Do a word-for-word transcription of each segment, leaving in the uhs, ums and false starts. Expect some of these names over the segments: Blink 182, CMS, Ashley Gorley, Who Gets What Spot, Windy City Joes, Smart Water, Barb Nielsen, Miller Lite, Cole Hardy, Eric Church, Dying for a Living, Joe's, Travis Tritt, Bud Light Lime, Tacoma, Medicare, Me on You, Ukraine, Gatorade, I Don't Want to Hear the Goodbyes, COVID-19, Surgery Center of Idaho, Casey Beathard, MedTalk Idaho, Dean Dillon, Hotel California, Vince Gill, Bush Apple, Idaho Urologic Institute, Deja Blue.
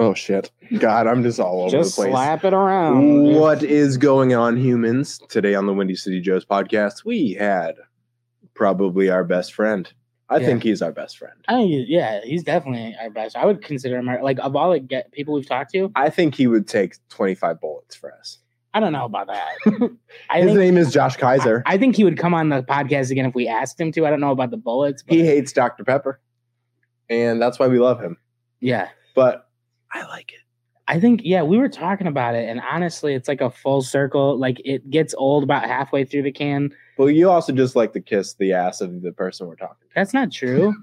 Oh, shit. God, I'm just all over just the place. Just slap it around. What dude. Is going on, humans? Today on the Windy City Joes podcast, we had probably our best friend. I yeah. think he's our best friend. I think, yeah, he's definitely our best. I would consider him our, like, of all the get, people we've talked to. I think he would take twenty-five bullets for us. I don't know about that. I His think, name is Josh Kaiser. I, I think he would come on the podcast again if we asked him to. I don't know about the bullets. But he hates Doctor Pepper, and that's why we love him. Yeah. But I like it. I think, yeah, we were talking about it, and honestly, it's like a full circle. Like, it gets old about halfway through the can. Well, you also just like to kiss the ass of the person we're talking to. That's not true.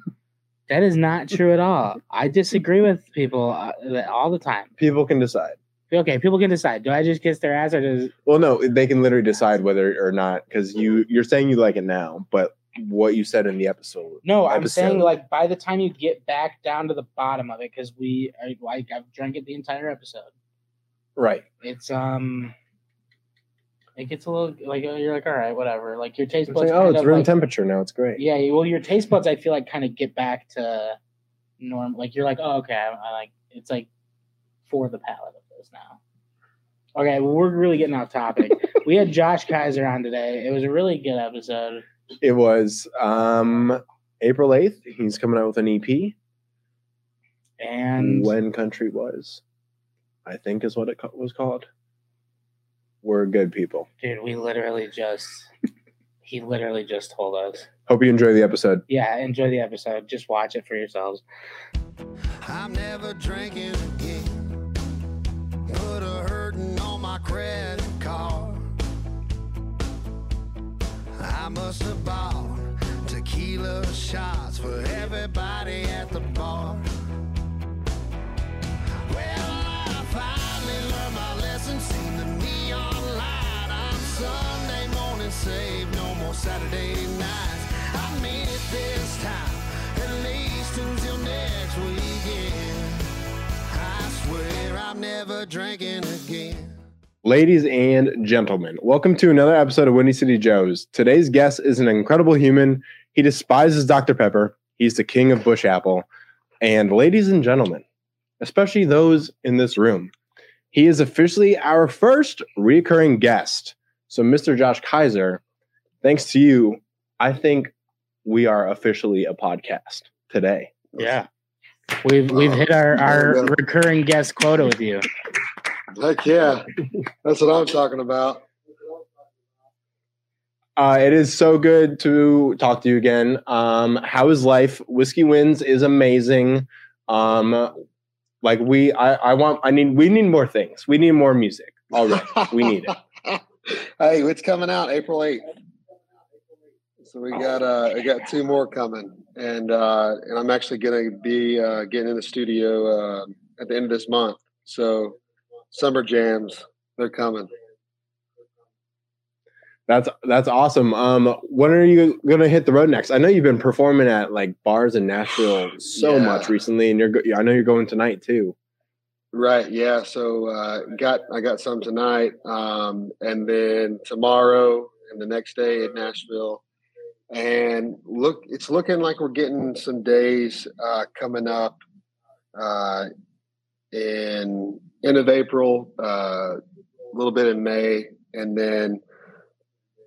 That is not true at all. I disagree with people uh, all the time. People can decide. Okay, people can decide. Do I just kiss their ass or does... Well, no, they can literally decide whether or not, because you, you're saying you like it now, but what you said in the episode. No, I'm episode. saying, like, by the time you get back down to the bottom of it, because we are, like, I've drank it the entire episode. Right. It's, um, it gets a little, like, you're like, all right, whatever. Like, your taste buds. It's like, oh, it's of, room like, temperature now. It's great. Yeah, well, your taste buds, I feel like, kind of get back to normal. Like, you're like, oh, okay, I, I like, it's like for the palate of this now. Okay, well, we're really getting off topic. We had Josh Kaiser on today. It was a really good episode. It was um, April eighth. He's coming out with an E P. And When Country Was, I think is what it co- was called. We're good people. Dude, we literally just, he literally just told us. Hope you enjoy the episode. Yeah, enjoy the episode. Just watch it for yourselves. I'm never drinking again. Put a hurting on my credit card. I must have bought tequila shots for everybody at the bar. Well, I finally learned my lesson. Seen the neon light on Sunday morning. Save no more Saturday nights. I mean it this time, at least until next weekend. I swear I'm never drinking again. Ladies and gentlemen, welcome to another episode of Windy City Joes. Today's guest is an incredible human. He despises Doctor Pepper. He's the king of Bush Apple. And ladies and gentlemen, especially those in this room, he is officially our first recurring guest. So, Mister Josh Kaiser, thanks to you, I think we are officially a podcast today. Yeah. We've we've hit our, our recurring guest quota with you. Heck yeah. That's what I'm talking about. Uh, it is so good to talk to you again. Um, how is life? Whiskey Winds is amazing. Um, like we, I, I want, I need, we need more things. We need more music. All right. We need it. Hey, it's coming out April eighth. So we got, uh, I got two more coming and, uh, and I'm actually going to be, uh, getting in the studio, uh, at the end of this month. So, summer jams, they're coming. That's that's awesome. Um, when are you gonna hit the road next? I know you've been performing at like bars in Nashville so yeah. much recently, and you're I know you're going tonight too. Right? Yeah. So uh, got I got some tonight, um, and then tomorrow and the next day in Nashville. And look, it's looking like we're getting some days uh, coming up uh, in. End of April, uh, a little bit in May, and then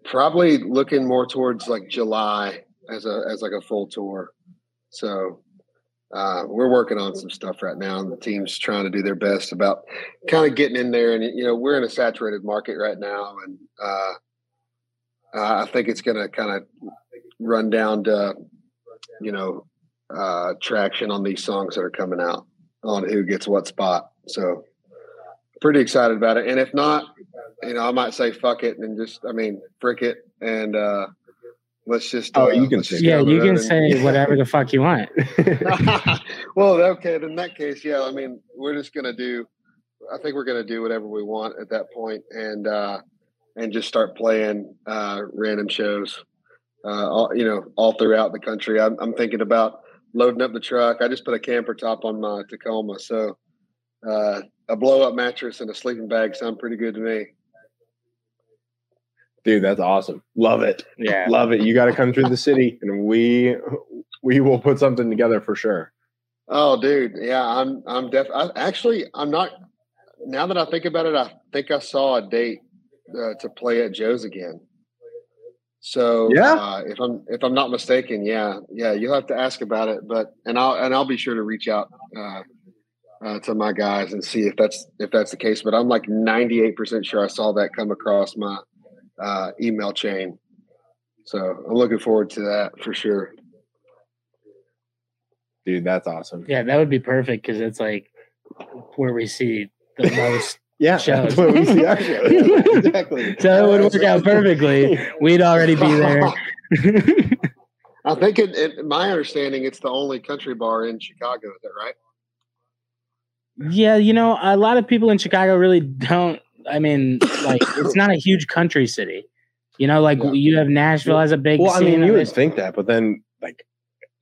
probably looking more towards like July as a as like a full tour. So uh, we're working on some stuff right now, and the team's trying to do their best about kind of getting in there. And you know, we're in a saturated market right now, and uh, I think it's going to kind of run down to you know uh, traction on these songs that are coming out on Who Gets What Spot. So. Pretty excited about it. And if not, you know, I might say fuck it and just, I mean, frick it. And uh, let's just. Uh, oh, you can say Yeah, you can say and, whatever the fuck you want. Well, okay. In that case, yeah, I mean, we're just going to do, I think we're going to do whatever we want at that point and, uh, and just start playing uh, random shows, uh, all, you know, all throughout the country. I'm, I'm thinking about loading up the truck. I just put a camper top on my Tacoma. So, uh, a blow-up mattress and a sleeping bag sound pretty good to me. Dude, that's awesome. Love it. Yeah. Love it. You got to come through the city, and we we will put something together for sure. Oh, dude. Yeah, I'm, I'm def- I, actually, I'm not, now that I think about it, I think I saw a date uh, to play at Joe's again. So yeah, uh, if I'm, if I'm not mistaken, yeah, yeah, you'll have to ask about it, but, and I'll, and I'll be sure to reach out uh, uh, to my guys and see if that's, if that's the case, but I'm like ninety-eight percent sure I saw that come across my uh, email chain. So I'm looking forward to that for sure. Dude, that's awesome. Yeah, that would be perfect because it's like where we see the most yeah, shows. That's where we see our shows. Exactly. So it would work out perfectly. We'd already be there. I think, it, it, my understanding, it's the only country bar in Chicago, is that right? Yeah, you know, a lot of people in Chicago really don't. I mean, like, it's not a huge country city. You know, like yeah. you have Nashville as a big. Well, scene I mean, you would think that, but then like.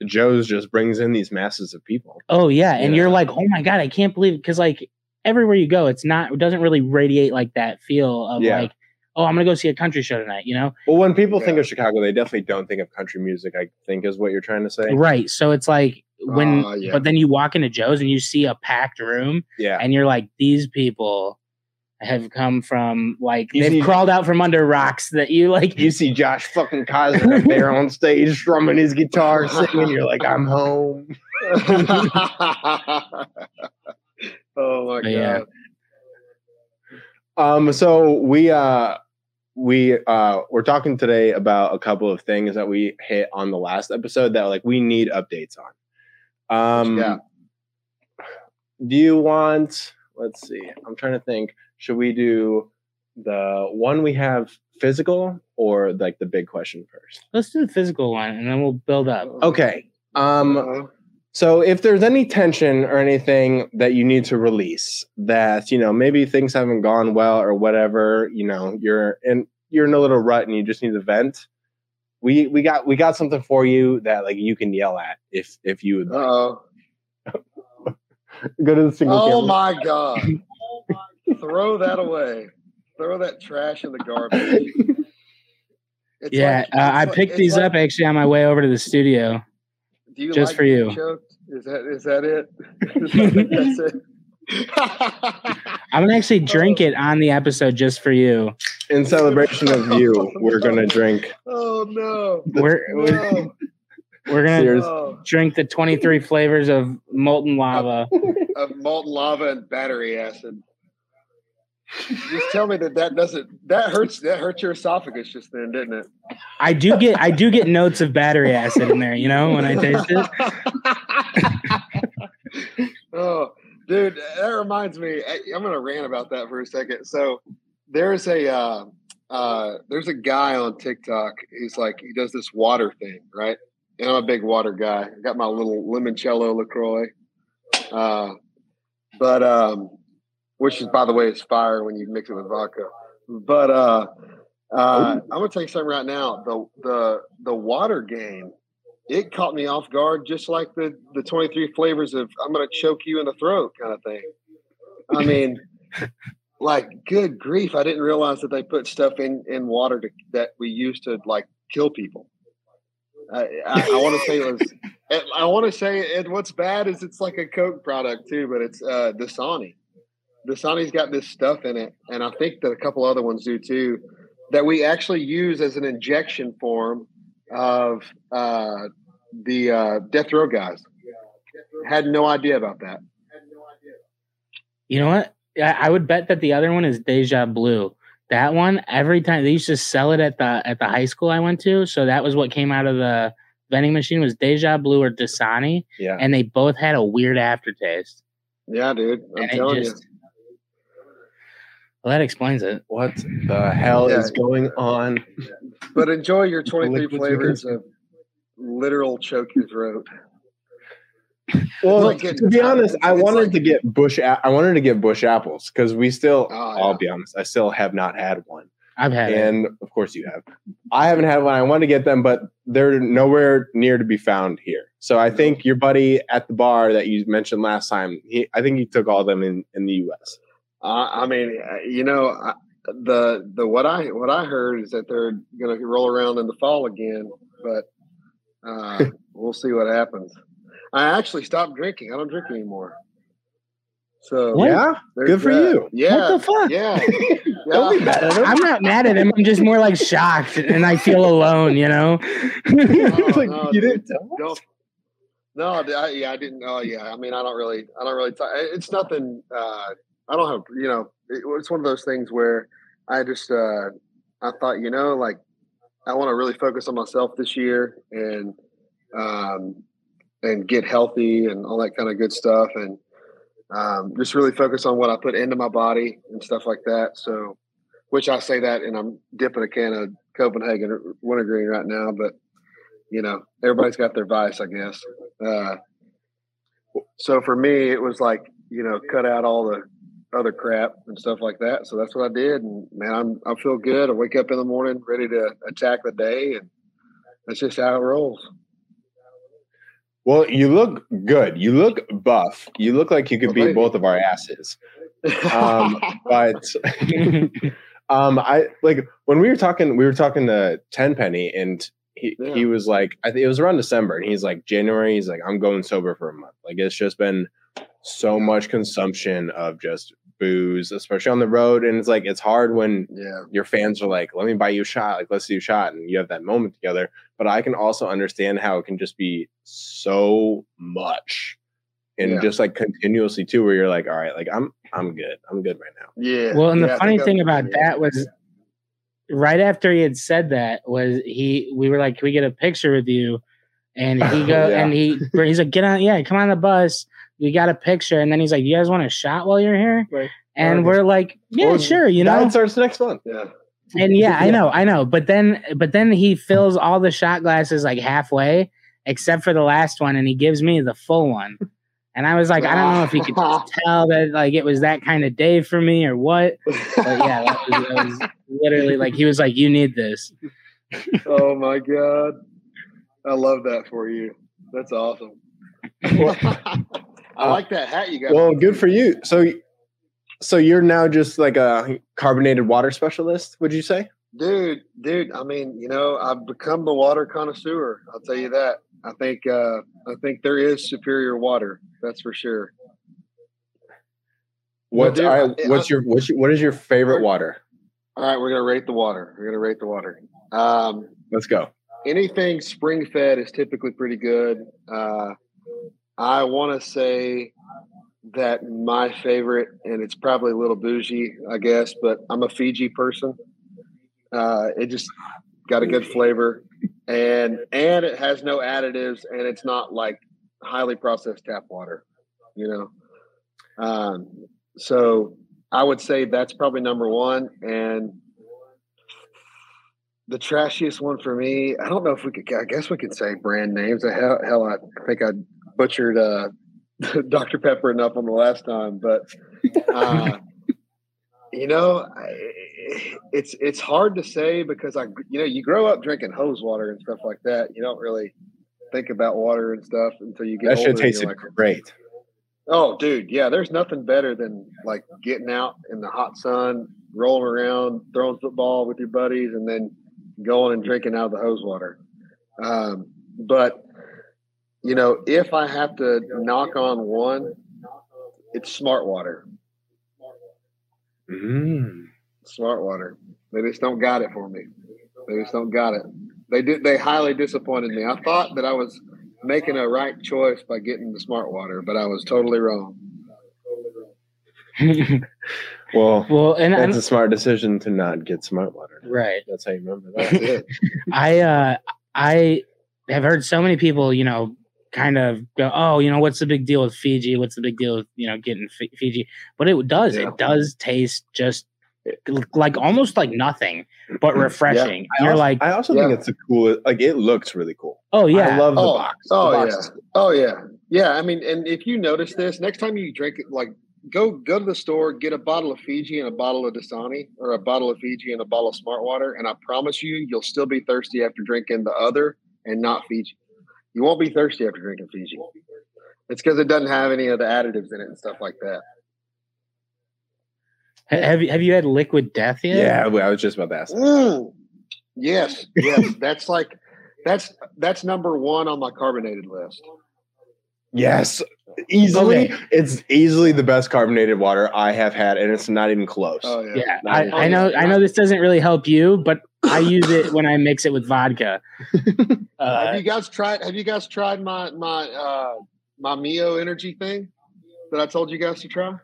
Joe's just brings in these masses of people. Oh yeah, and you know? You're like, oh my god, I can't believe it, because like everywhere you go, it's not, it doesn't really radiate like that feel of yeah. like, oh, I'm gonna go see a country show tonight, you know? Well, when people yeah. think of Chicago, they definitely don't think of country music, I think is what you're trying to say, right? So it's like when, uh, yeah. but then you walk into Joe's and you see a packed room, yeah, and you're like, these people have come from like you they've see, crawled out from under rocks that you like. You see Josh fucking Kaiser up there on stage strumming his guitar, singing. You're like, I'm home. Oh my but god! Yeah. Um. So we uh we uh we're talking today about a couple of things that we hit on the last episode that like we need updates on. Um. Yeah. Do you want? Let's see. I'm trying to think. Should we do the one we have physical or like the big question first? Let's do the physical one and then we'll build up. Okay. Um, so if there's any tension or anything that you need to release that, you know, maybe things haven't gone well or whatever, you know, you're in, you're in a little rut and you just need to vent. We, we got, we got something for you that like you can yell at if, if you would. Uh-oh. Go to the single camera. Oh my God. Throw that away. Throw that trash in the garbage. It's yeah, like, uh, I like, picked these like, up actually on my way over to the studio. Do you just like for you. Choked? Is that is that it? I think that's it. I'm gonna actually drink oh. it on the episode just for you. In celebration of you, we're gonna drink. Oh no! We're no. we're gonna oh. drink the twenty-three flavors of molten lava. Of, of molten lava and battery acid. Just tell me that that doesn't that hurts that hurts your esophagus just then, didn't it? I do get I do get notes of battery acid in there, you know, when I taste it. Oh, dude, that reminds me. I'm gonna rant about that for a second. So there's a uh, uh, there's a guy on TikTok. He's like he does this water thing, right? And I'm a big water guy. I got my little limoncello LaCroix, uh, but. Um, Which is, by the way, is fire when you mix it with vodka. But uh, uh, I'm gonna tell you something right now. The the the water game, it caught me off guard, just like the the twenty-three flavors of I'm gonna choke you in the throat kind of thing. I mean, like good grief, I didn't realize that they put stuff in in water to, that we used to like kill people. I, I, I want to say it was. I want to say, and what's bad is it's like a Coke product too, but it's uh, Dasani. Dasani's got this stuff in it, and I think that a couple other ones do too, that we actually use as an injection form of uh, the uh, death row guys. Had no idea about that. You know what? I would bet that the other one is Deja Blue. That one, every time they used to sell it at the at the high school I went to, so that was what came out of the vending machine was Deja Blue or Dasani, yeah. And they both had a weird aftertaste. Yeah, dude. I'm and telling just, you. Well, that explains it. What the hell yeah. is going on? But enjoy your twenty-three flavors of literal choke your throat. Well, like to it, be honest, I wanted like, to get Bush. I wanted to get Bush apples because we still. Oh, yeah. I'll be honest, I still have not had one. I've had, and it. Of course you have. I haven't had one. I wanted to get them, but they're nowhere near to be found here. So I think your buddy at the bar that you mentioned last time, he, I think he took all of them in, in the U S Uh, I mean, you know, I, the the what I what I heard is that they're going to roll around in the fall again, but uh, we'll see what happens. I actually stopped drinking. I don't drink anymore. So yeah, good for that. You. Yeah. What the fuck? Yeah. Yeah. Don't be mad at him. I'm not mad at him. I'm just more like shocked, and I feel alone. You know. No, like, no, you dude, didn't tell us? No, I, yeah, I didn't. Oh, yeah. I mean, I don't really. I don't really. Talk, it's nothing. Uh, I don't have. You know, it, it's one of those things where I just. Uh, I thought, you know, like, I want to really focus on myself this year, and um, and get healthy and all that kind of good stuff, and. Um, just really focus on what I put into my body and stuff like that. So, which I say that, and I'm dipping a can of Copenhagen Wintergreen right now, but you know, everybody's got their vice, I guess. Uh, so for me, it was like, you know, cut out all the other crap and stuff like that. So that's what I did. And man, I'm, I feel good. I wake up in the morning, ready to attack the day. And that's just how it rolls. Well, you look good. You look buff. You look like you could beat both of our asses. Um, but um, I like when we were talking. We were talking to Tenpenny, and he yeah. he was like, I think it was around December, and he's like, January. He's like, I'm going sober for a month. Like it's just been so much consumption of just booze, especially on the road, and it's like it's hard when yeah. your fans are like, let me buy you a shot, like let's do a shot, and you have that moment together. But I can also understand how it can just be so much, and yeah. just like continuously too, where you're like, all right, like I'm I'm good, I'm good right now. Yeah. Well, and yeah, the funny thing about yeah. that was right after he had said that was he we were like, can we get a picture with you? And he go yeah. and he he's like, get on, yeah, come on the bus. We got a picture, and then he's like, "You guys want a shot while you're here?" Right. And right. we're like, "Yeah, well, sure." You know, it starts next month. Yeah, and yeah, yeah, I know, I know. But then, but then he fills all the shot glasses like halfway, except for the last one, and he gives me the full one. And I was like, I don't know if he could just tell that like it was that kind of day for me or what. But yeah, that was, that was literally like he was like, "You need this." Oh my God, I love that for you. That's awesome. I like that hat you got. Well, good for you. So, so you're now just like a carbonated water specialist, would you say? Dude, dude. I mean, you know, I've become the water connoisseur. I'll tell you that. I think, uh, I think there is superior water. That's for sure. What, well, dude, I, what's, I, your, what's your, what is your favorite water? All right. We're going to rate the water. We're going to rate the water. Um, Let's go. Anything spring fed is typically pretty good. Uh, I want to say that my favorite, and it's probably a little bougie, I guess, but I'm a Fiji person. Uh, it just got a good flavor, and and it has no additives, and it's not like highly processed tap water, you know. Um, so I would say that's probably number one, and the trashiest one for me. I don't know if we could. I guess we could say brand names. Hell, hell I think I. butchered uh Doctor Pepper enough on the last time, but uh you know, I, it's it's hard to say because I you know you grow up drinking hose water and stuff like that. You don't really think about water and stuff until you get that older. That shit tasted like, great. Oh, dude, yeah. There's nothing better than like getting out in the hot sun, rolling around, throwing football with your buddies, and then going and drinking out of the hose water. Um, but you know, if I have to knock on one, it's Smart Water. Mm. Smart Water. They just don't got it for me. They just don't got it. They did. They highly disappointed me. I thought that I was making a right choice by getting the Smart Water, but I was totally wrong. Well, well, and that's I'm, a smart decision to not get Smart Water. Right. That's how you remember that. I uh, I have heard so many people, you know, kind of go, oh, you know, what's the big deal with Fiji? What's the big deal with, you know, getting F- Fiji? But it does, yeah. it does taste just like almost like nothing, but refreshing. Yeah. You're I also, like, I also yeah. think it's a cool, like it looks really cool. Oh yeah, I love the oh, box. Oh the box yeah, cool. oh yeah, yeah. I mean, and if you notice this, next time you drink it, like go go to the store, get a bottle of Fiji and a bottle of Dasani, or a bottle of Fiji and a bottle of Smart Water, and I promise you, you'll still be thirsty after drinking the other and not Fiji. You won't be thirsty after drinking Fiji. It's because it doesn't have any of the additives in it and stuff like that. Have you, have you had Liquid Death yet? Yeah, I was just about to ask. Mm. Yes, yes. That's like, that's that's number one on my carbonated list. Yes. Easily, okay. It's easily the best carbonated water I have had, and it's not even close. Oh, yeah, yeah I, even I know. Close. I know this doesn't really help you, but I use it when I mix it with vodka. Uh, have you guys tried? Have you guys tried my my uh, my Mio energy thing that I told you guys to try?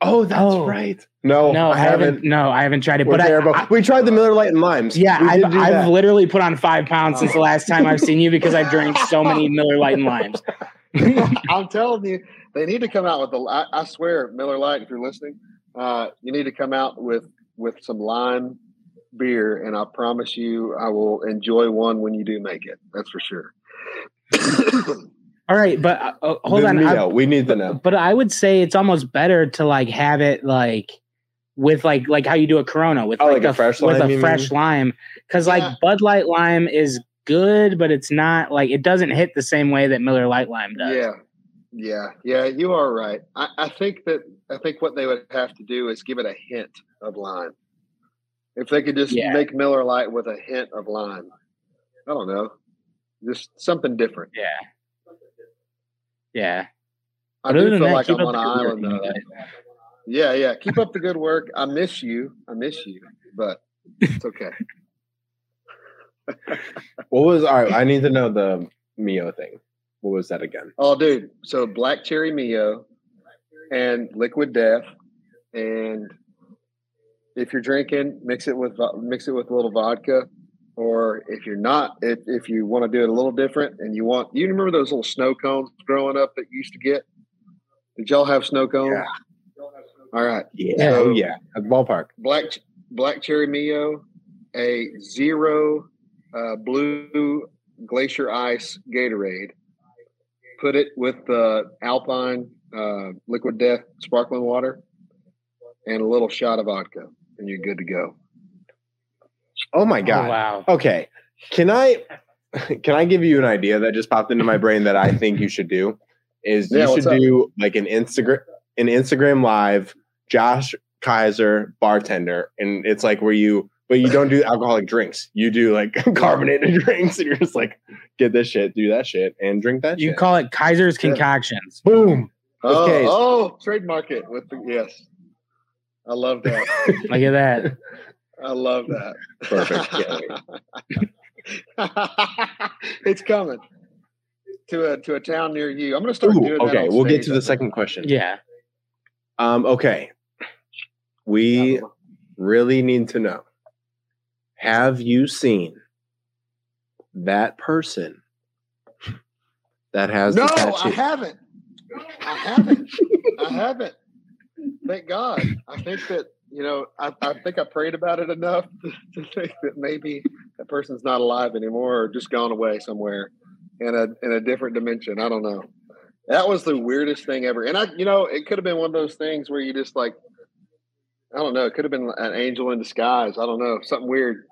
Oh, that's oh. right. No, no, I, I haven't, haven't. No, I haven't tried it. We're but I, I, we tried the Miller Lite and limes. Yeah, I've, I've literally put on five pounds oh. since the last time I've seen you because I've drank so many Miller Lite and limes. I'm telling you, they need to come out with the. I, I swear, Miller Lite, if you're listening, uh, you need to come out with with some lime beer, and I promise you, I will enjoy one when you do make it. That's for sure. All right, but uh, hold the on, I, we need to know. But I would say it's almost better to like have it like with like like how you do a Corona with oh, like, like a, a fresh with lime, a fresh mean? lime, because yeah. like Bud Light Lime is good, but it's not like it doesn't hit the same way that Miller Lite Lime does. Yeah, yeah, yeah. You are right. I, I think that I think what they would have to do is give it a hint of lime. If they could just yeah. make Miller Lite with a hint of lime, I don't know, just something different. Yeah, yeah. I do feel that, like I'm on an island though. Yeah, yeah. Keep up the good work. I miss you. I miss you, but it's okay. What was all right? I need to know the Mio thing. What was that again? Oh, dude. So black cherry Mio and Liquid Death, and if you're drinking, mix it with mix it with a little vodka, or if you're not, if if you want to do it a little different, and you want, you remember those little snow cones growing up that you used to get? Did y'all have snow cones? Yeah. All right. Yeah. So, yeah. At the ballpark. Black black cherry Mio, a zero. Uh, blue glacier ice Gatorade. Put it with the uh, Alpine uh, Liquid Death sparkling water and a little shot of vodka, and you're good to go. Oh my god! Oh, wow. Okay, can I can I give you an idea that just popped into my brain that I think you should do? Is yeah, you should up? do like an Instagram an Instagram live Josh Kaiser bartender, and it's like where you. But you don't do alcoholic drinks. You do like carbonated drinks, and you're just like, get this shit, do that shit, and drink that you shit. You call it Kaiser's Concoctions. Yeah. Boom. Oh, okay. Oh, trademark it with the yes. I love that. Look at that. I love that. Perfect. It's coming to a to a town near you. I'm gonna start Ooh, doing okay. that. Okay, we'll stage, get to the second question. Yeah. Um. Okay. We really need to know. Have you seen that person that has no, the tattoo? I haven't. I haven't. I haven't. Thank God. I think that, you know, I, I think I prayed about it enough to think that maybe that person's not alive anymore or just gone away somewhere in a in a different dimension. I don't know. That was the weirdest thing ever. And I, you know, it could have been one of those things where you just like, I don't know. It could have been an angel in disguise. I don't know. Something weird.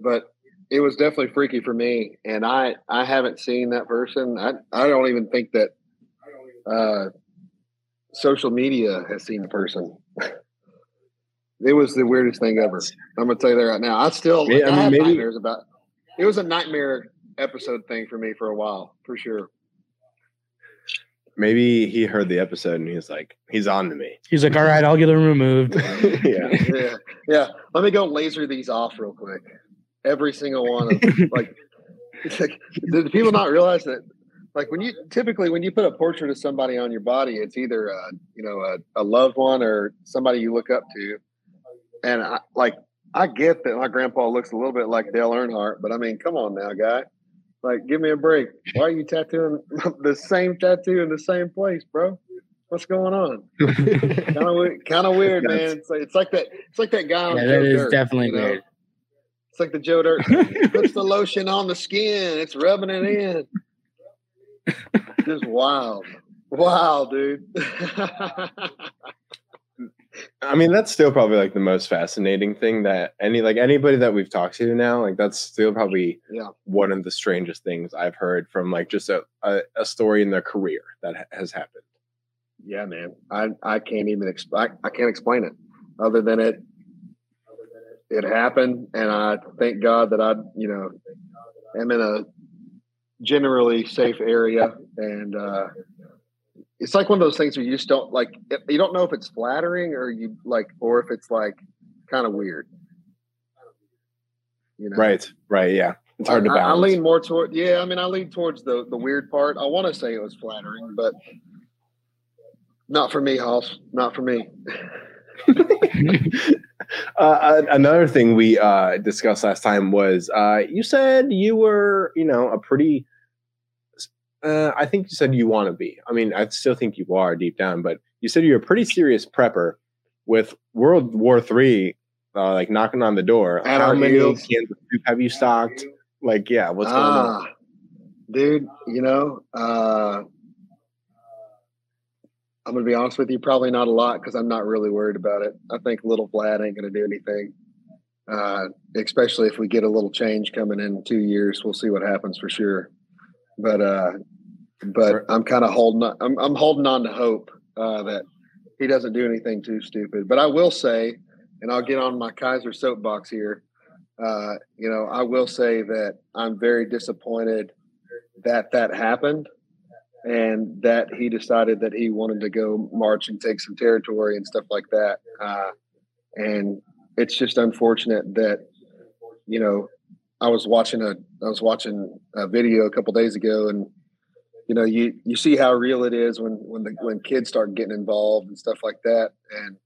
But it was definitely freaky for me. And I, I haven't seen that person. I, I don't even think that uh, social media has seen the person. It was the weirdest thing ever. I'm going to tell you that right now. I still yeah, like, I mean, I have maybe, nightmares about it. It was a nightmare episode thing for me for a while, for sure. Maybe he heard the episode and he's like, he's on to me. He's like, all right, I'll get him removed. yeah. yeah. Yeah. Let me go laser these off real quick. Every single one of them. like, it's like, do people not realize that, like, when you typically, when you put a portrait of somebody on your body, it's either, a, you know, a, a loved one or somebody you look up to. And I, like, I get that my grandpa looks a little bit like Dale Earnhardt, but I mean, come on now, guy. Like, give me a break. Why are you tattooing the same tattoo in the same place, bro? What's going on? kind of, kind of weird, man. It's like, it's like that. It's like that guy on yeah, Joe Dirt. That is Dirt, definitely you know? weird. It's like the Joe Dirt puts the lotion on the skin. It's rubbing it in. Just wild, wild, dude. I mean, that's still probably like the most fascinating thing that any like anybody that we've talked to now, like that's still probably yeah. one of the strangest things I've heard from like just a, a, a story in their career that ha has happened. Yeah, man, I I can't even explain. I can't explain it other than it it happened, and I thank God that I you know am in a generally safe area And uh, it's like one of those things where you just don't like, you don't know if it's flattering or you like, or if it's like kind of weird. You know? Right. Right. Yeah. It's hard I, to balance. I, I lean more toward, yeah. I mean, I lean towards the, the weird part. I want to say it was flattering, but not for me, Hoss. Not for me. uh, another thing we uh, discussed last time was uh, you said you were, you know, a pretty, uh, I think you said you want to be. I mean, I still think you are deep down, but you said you're a pretty serious prepper with World War Three, uh, like knocking on the door. At How many cans of soup have you stocked? Like, yeah, what's going uh, on? Dude, you know, uh, I'm going to be honest with you, probably not a lot because I'm not really worried about it. I think little Vlad ain't going to do anything, uh, especially if we get a little change coming in two years. We'll see what happens for sure. But uh, but I'm kind of holding on, I'm, I'm holding on to hope uh, that he doesn't do anything too stupid. But I will say, and I'll get on my Kaiser soapbox here, uh, you know, I will say that I'm very disappointed that that happened. And that he decided that he wanted to go march and take some territory and stuff like that. Uh, and it's just unfortunate that, you know, I was watching a, I was watching a video a couple days ago, and, you know, you, you see how real it is when, when the, when kids start getting involved and stuff like that. And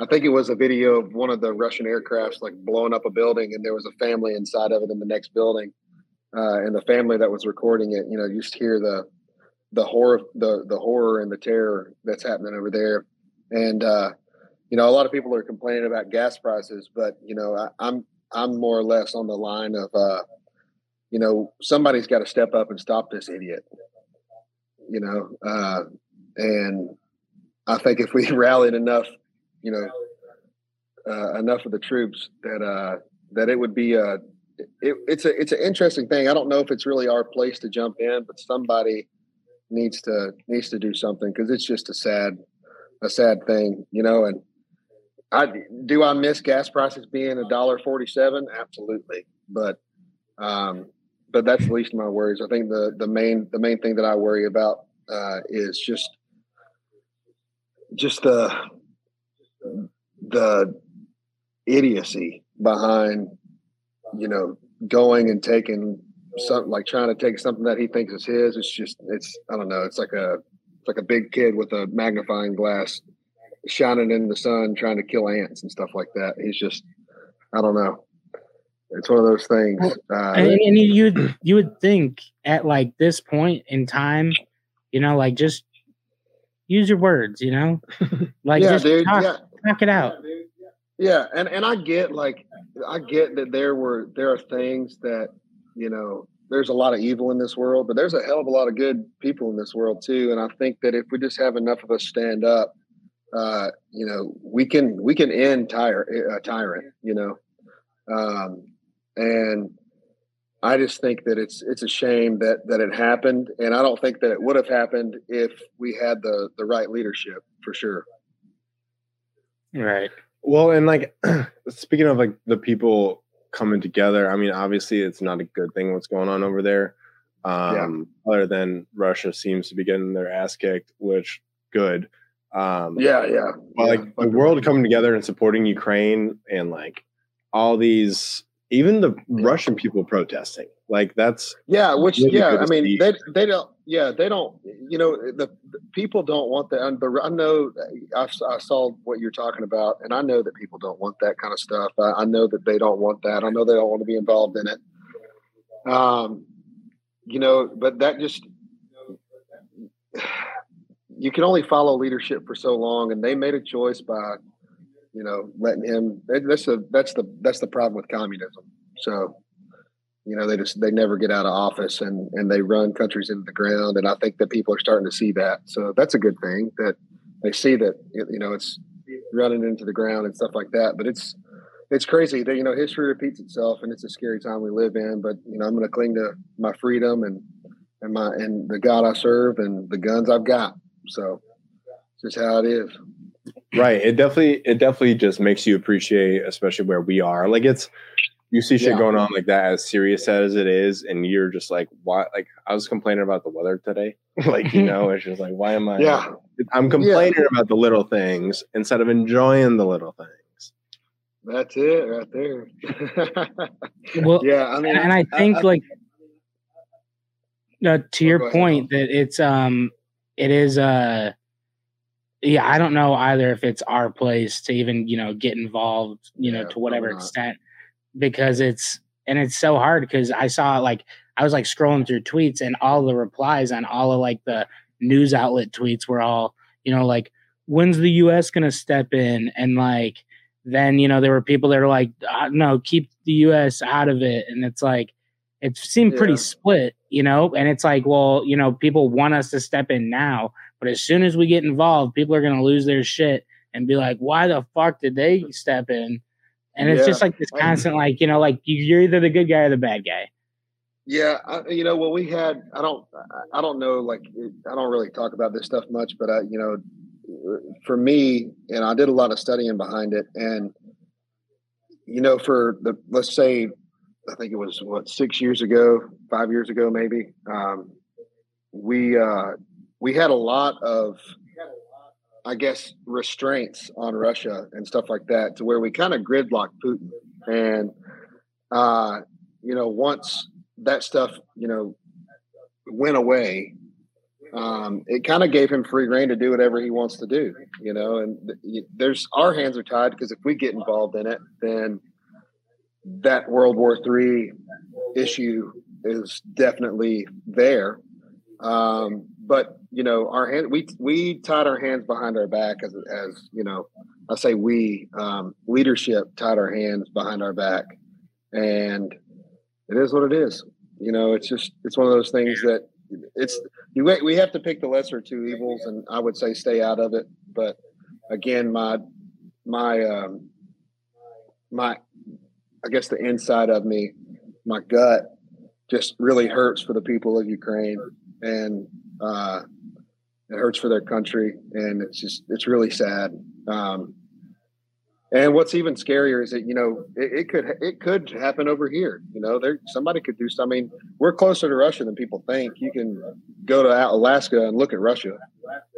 I think it was a video of one of the Russian aircrafts, like blowing up a building, and there was a family inside of it in the next building. Uh, and the family that was recording it, you know, you just hear the, the horror, the, the horror and the terror that's happening over there. And, uh, you know, a lot of people are complaining about gas prices, but, you know, I, I'm, I'm more or less on the line of, uh, you know, somebody's got to step up and stop this idiot, you know? Uh, and I think if we rallied enough, you know, uh, enough of the troops that, uh, that it would be, a, it, it's a, it's an interesting thing. I don't know if it's really our place to jump in, but somebody needs to needs to do something, because it's just a sad a sad thing, you know. And I do I miss gas prices being a dollar forty seven? Absolutely. But um but that's the least of my worries. I think the the main the main thing that I worry about uh is just just the the idiocy behind, you know, going and taking something, like trying to take something that he thinks is his. It's just, it's, I don't know. It's like a, it's like a big kid with a magnifying glass shining in the sun, trying to kill ants and stuff like that. He's just, I don't know. It's one of those things. Well, uh, and, and you, would, you would think at like this point in time, you know, like just use your words, you know, like yeah, just dude, talk, yeah. talk it out. Yeah. And, and I get like, I get that there were, there are things that, you know, there's a lot of evil in this world, but there's a hell of a lot of good people in this world too. And I think that if we just have enough of us stand up, uh, you know, we can, we can end tyr- a tyrant, you know? Um, and I just think that it's, it's a shame that, that it happened. And I don't think that it would have happened if we had the, the right leadership, for sure. Right. Well, and like, speaking of like the people coming together, I mean, obviously it's not a good thing what's going on over there. Um, yeah. Other than Russia seems to be getting their ass kicked, which good. Um, yeah, yeah. But like yeah. the world coming together and supporting Ukraine, and like all these, even the Russian people protesting, like that's yeah. Which really yeah, I mean they they don't yeah they don't you know the, the people don't want that. And the, I know I, I saw what you're talking about, and I know that people don't want that kind of stuff. I, I know that they don't want that. I know they don't want to be involved in it. Um, you know, but that just you can only follow leadership for so long, and they made a choice by, you know, letting him. That's a that's the that's the problem with communism. So, you know, they just they never get out of office, and and they run countries into the ground. And I think that people are starting to see that. So that's a good thing that they see that it, you know, it's running into the ground and stuff like that. But it's it's crazy that, you know, history repeats itself, and it's a scary time we live in. But you know, I'm going to cling to my freedom and and my and the God I serve and the guns I've got. So it's just how it is. Right. It definitely, it definitely just makes you appreciate, especially where we are. Like it's, you see shit yeah. going on like that, as serious as it is, and you're just like, why? Like, I was complaining about the weather today. Like, you know, it's just like, why am I? Yeah. I'm complaining yeah. about the little things instead of enjoying the little things. That's it right there. Well, yeah, I mean, and I think I, I, like uh, to oh, your point ahead. that it's um, it is uh, yeah, I don't know either if it's our place to even you know get involved, you know, yeah, to whatever extent. Because it's, and it's so hard because I saw like, I was like scrolling through tweets and all the replies on all of like the news outlet tweets were all, you know, like, when's the U S going to step in? And like, then, you know, there were people that were like, oh, no, keep the U S out of it. And it's like, it seemed pretty yeah. split, you know? And it's like, well, you know, people want us to step in now, but as soon as we get involved, people are going to lose their shit and be like, why the fuck did they step in? And it's yeah. just like this constant, like, you know, like you're either the good guy or the bad guy. Yeah. I, you know, what we had, I don't, I don't know, like, I don't really talk about this stuff much, but I, you know, for me, and I did a lot of studying behind it. And, you know, for the, let's say, I think it was what, six years ago, five years ago, maybe, um, we, uh, we had a lot of, I guess, restraints on Russia and stuff like that, to where we kind of gridlocked Putin. And, uh, you know, once that stuff, you know, went away, um, it kind of gave him free rein to do whatever he wants to do, you know, and there's, our hands are tied, because if we get involved in it, then that World War Three issue is definitely there. Um, But, you know, our hand, we we tied our hands behind our back, as, as you know, I say we, um, leadership tied our hands behind our back. And it is what it is. You know, it's just, it's one of those things that it's, you, we have to pick the lesser two evils, and I would say stay out of it. But again, my, my, um, my, I guess the inside of me, my gut just really hurts for the people of Ukraine. And uh it hurts for their country, and it's just, it's really sad. Um and what's even scarier is that, you know, it, it could it could happen over here. You know, there, somebody could do something. I mean, we're closer to Russia than people think. You can go to Alaska and look at Russia.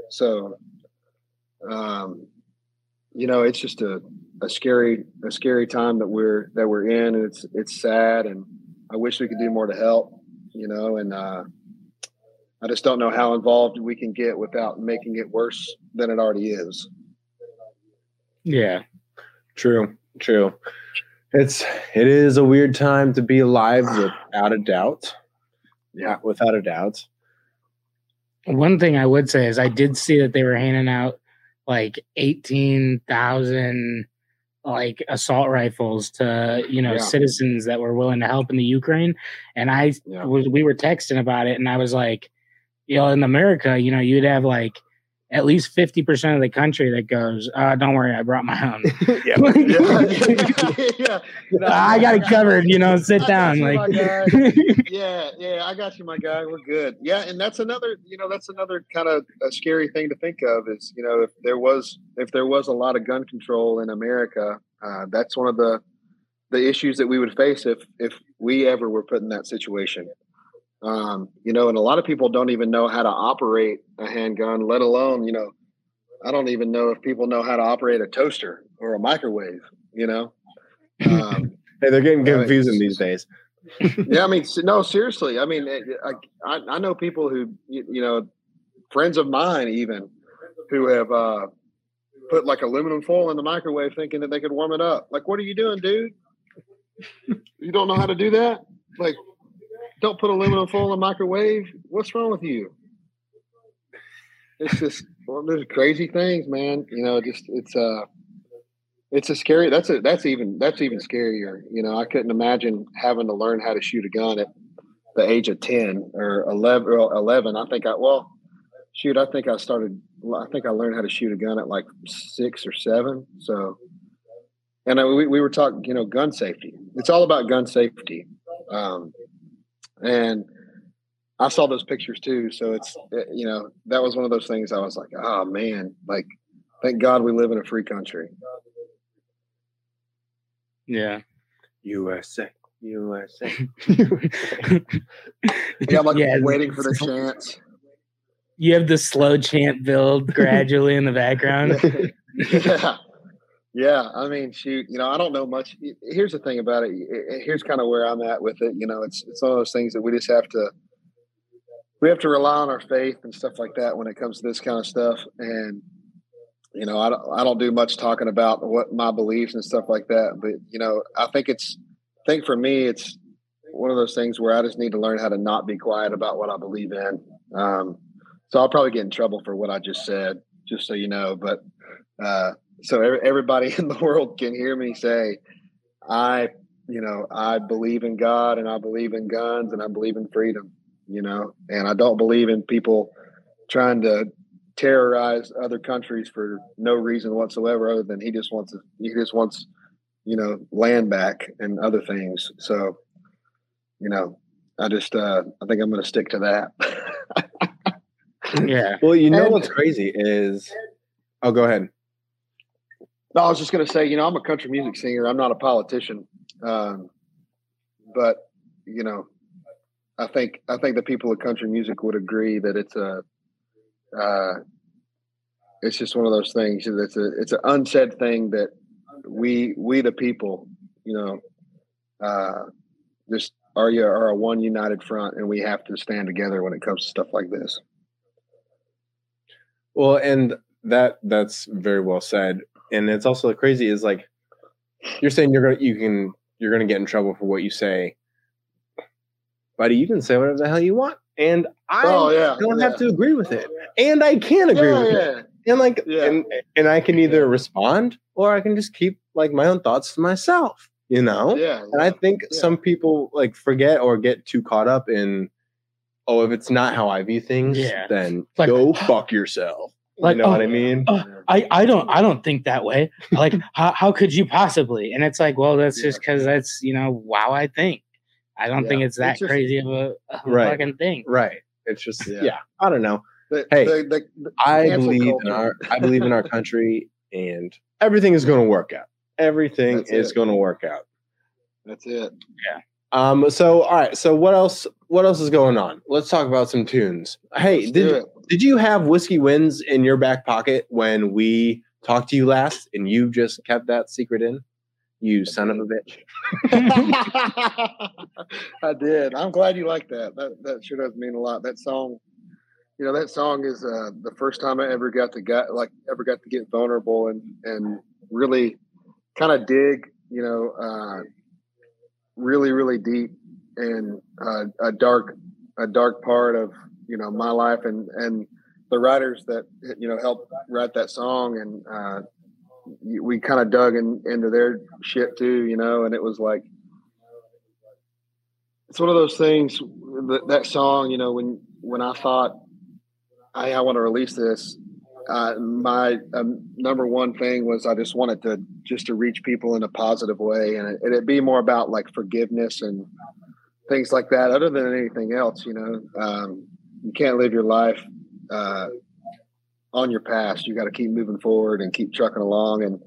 So um you know, it's just a a scary a scary time that we're that we're in, and it's it's sad, and I wish we could do more to help, you know. And uh I just don't know how involved we can get without making it worse than it already is. Yeah. True. True. It's, it is a weird time to be alive, without a doubt. Yeah. Without a doubt. One thing I would say is I did see that they were handing out like eighteen thousand like assault rifles to, you know, yeah. citizens that were willing to help in the Ukraine. And I yeah. was, we were texting about it, and I was like, you know, in America, you know, you'd have like at least fifty percent of the country that goes, uh, don't worry, I brought my own. yeah. Like, yeah. yeah. No, I got it covered, you know, sit down. You, like, yeah, yeah, I got you, my guy. We're good. Yeah. And that's another, you know, that's another kind of a scary thing to think of is, you know, if there was, if there was a lot of gun control in America, uh, that's one of the, the issues that we would face if, if we ever were put in that situation. Um, you know, and a lot of people don't even know how to operate a handgun, let alone, you know, I don't even know if people know how to operate a toaster or a microwave, you know? Um, hey, they're getting confusing I mean, these days. Yeah. I mean, no, seriously. I mean, I, I, I know people who, you, you know, friends of mine, even who have, uh, put like aluminum foil in the microwave thinking that they could warm it up. Like, what are you doing, dude? You don't know how to do that? Like, don't put aluminum foil in the microwave. What's wrong with you? It's just, well, there's crazy things, man. You know, just it's uh it's a scary. That's a that's even that's even scarier. You know, I couldn't imagine having to learn how to shoot a gun at the age of ten or eleven. Or eleven. I think I well, shoot. I think I started. I think I learned how to shoot a gun at like six or seven. So, and I, we we were talking. You know, gun safety. It's all about gun safety. Um, And I saw those pictures too. So it's, you know, that was one of those things I was like, oh man, like, thank God we live in a free country. Yeah. U S A, U S A. Yeah, I'm like yeah, waiting for the chant. You have the slow chant build gradually in the background. Yeah. Yeah, I mean, shoot, you know, I don't know much. Here's the thing about it. Here's kind of where I'm at with it. You know, it's it's one of those things that we just have to, we have to rely on our faith and stuff like that when it comes to this kind of stuff. And, you know, I don't, I don't do much talking about what my beliefs and stuff like that. But, you know, I think it's, I think for me, it's one of those things where I just need to learn how to not be quiet about what I believe in. Um, so I'll probably get in trouble for what I just said, just so you know, but, uh, so everybody in the world can hear me say, I, you know, I believe in God and I believe in guns and I believe in freedom, you know, and I don't believe in people trying to terrorize other countries for no reason whatsoever, other than he just wants, he just wants, you know, land back and other things. So, you know, I just, uh, I think I'm going to stick to that. Yeah. Well, you know, and what's crazy is, oh, go ahead. No, I was just going to say, you know, I'm a country music singer. I'm not a politician. Um, but, you know, I think I think the people of country music would agree that it's a uh, it's just one of those things. It's a it's an unsaid thing that we we the people, you know, uh, just are you are a one united front, and we have to stand together when it comes to stuff like this. Well, and that that's very well said. And it's also crazy is like you're saying you're gonna you can you're gonna get in trouble for what you say, buddy. You can say whatever the hell you want, and I oh, yeah, don't yeah. have to agree with it, and I can agree yeah, with yeah. it, and like yeah. and and I can either respond or I can just keep like my own thoughts to myself, you know. Yeah, yeah, and I think yeah. some people like forget or get too caught up in, oh, if it's not how I view things, yeah. then like, go fuck yourself. Like, you know oh, what I mean? Oh, I, I don't I don't think that way. Like, how, how could you possibly? And it's like, well, that's yeah. just because that's, you know, wow, I think. I don't yeah. think it's that it's just crazy of a, a right. fucking thing. Right. It's just, yeah. yeah. I don't know. The, hey, the, the, the I, believe in our, I believe in our country, and everything is going to work out. Everything that's is going to work out. That's it. Yeah. Um. So, all right. So what else? What else is going on? Let's talk about some tunes. Hey, Let's did did you have Whiskey Winds in your back pocket when we talked to you last, and you just kept that secret in? You son of a bitch. I did. I'm glad you like that. That that sure does mean a lot. That song, you know, that song is uh, the first time I ever got to got like ever got to get vulnerable and and really kind of dig, you know. Uh, really really deep and uh, a dark a dark part of, you know, my life and and the writers that, you know, helped write that song, and uh we kind of dug in, into their shit too, you know. And it was like, it's one of those things that, that song, you know, when when I thought I, I want to release this, uh, my um, number one thing was I just wanted to just to reach people in a positive way, and it, it'd be more about like forgiveness and things like that, other than anything else, you know. Um, you can't live your life uh, on your past. You got to keep moving forward and keep trucking along, and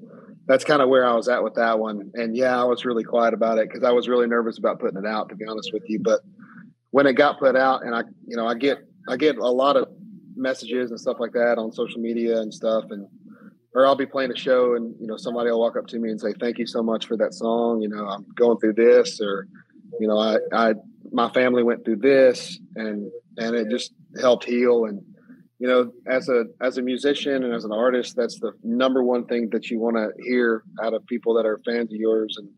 that's kind of where I was at with that one. And yeah, I was really quiet about it because I was really nervous about putting it out, to be honest with you. But when it got put out, and I, you know, I get I get a lot of messages and stuff like that on social media and stuff, and or I'll be playing a show and, you know, somebody will walk up to me and say, thank you so much for that song, you know, I'm going through this, or, you know, I, I my family went through this, and and it just helped heal. And, you know, as a as a musician and as an artist, that's the number one thing that you want to hear out of people that are fans of yours, and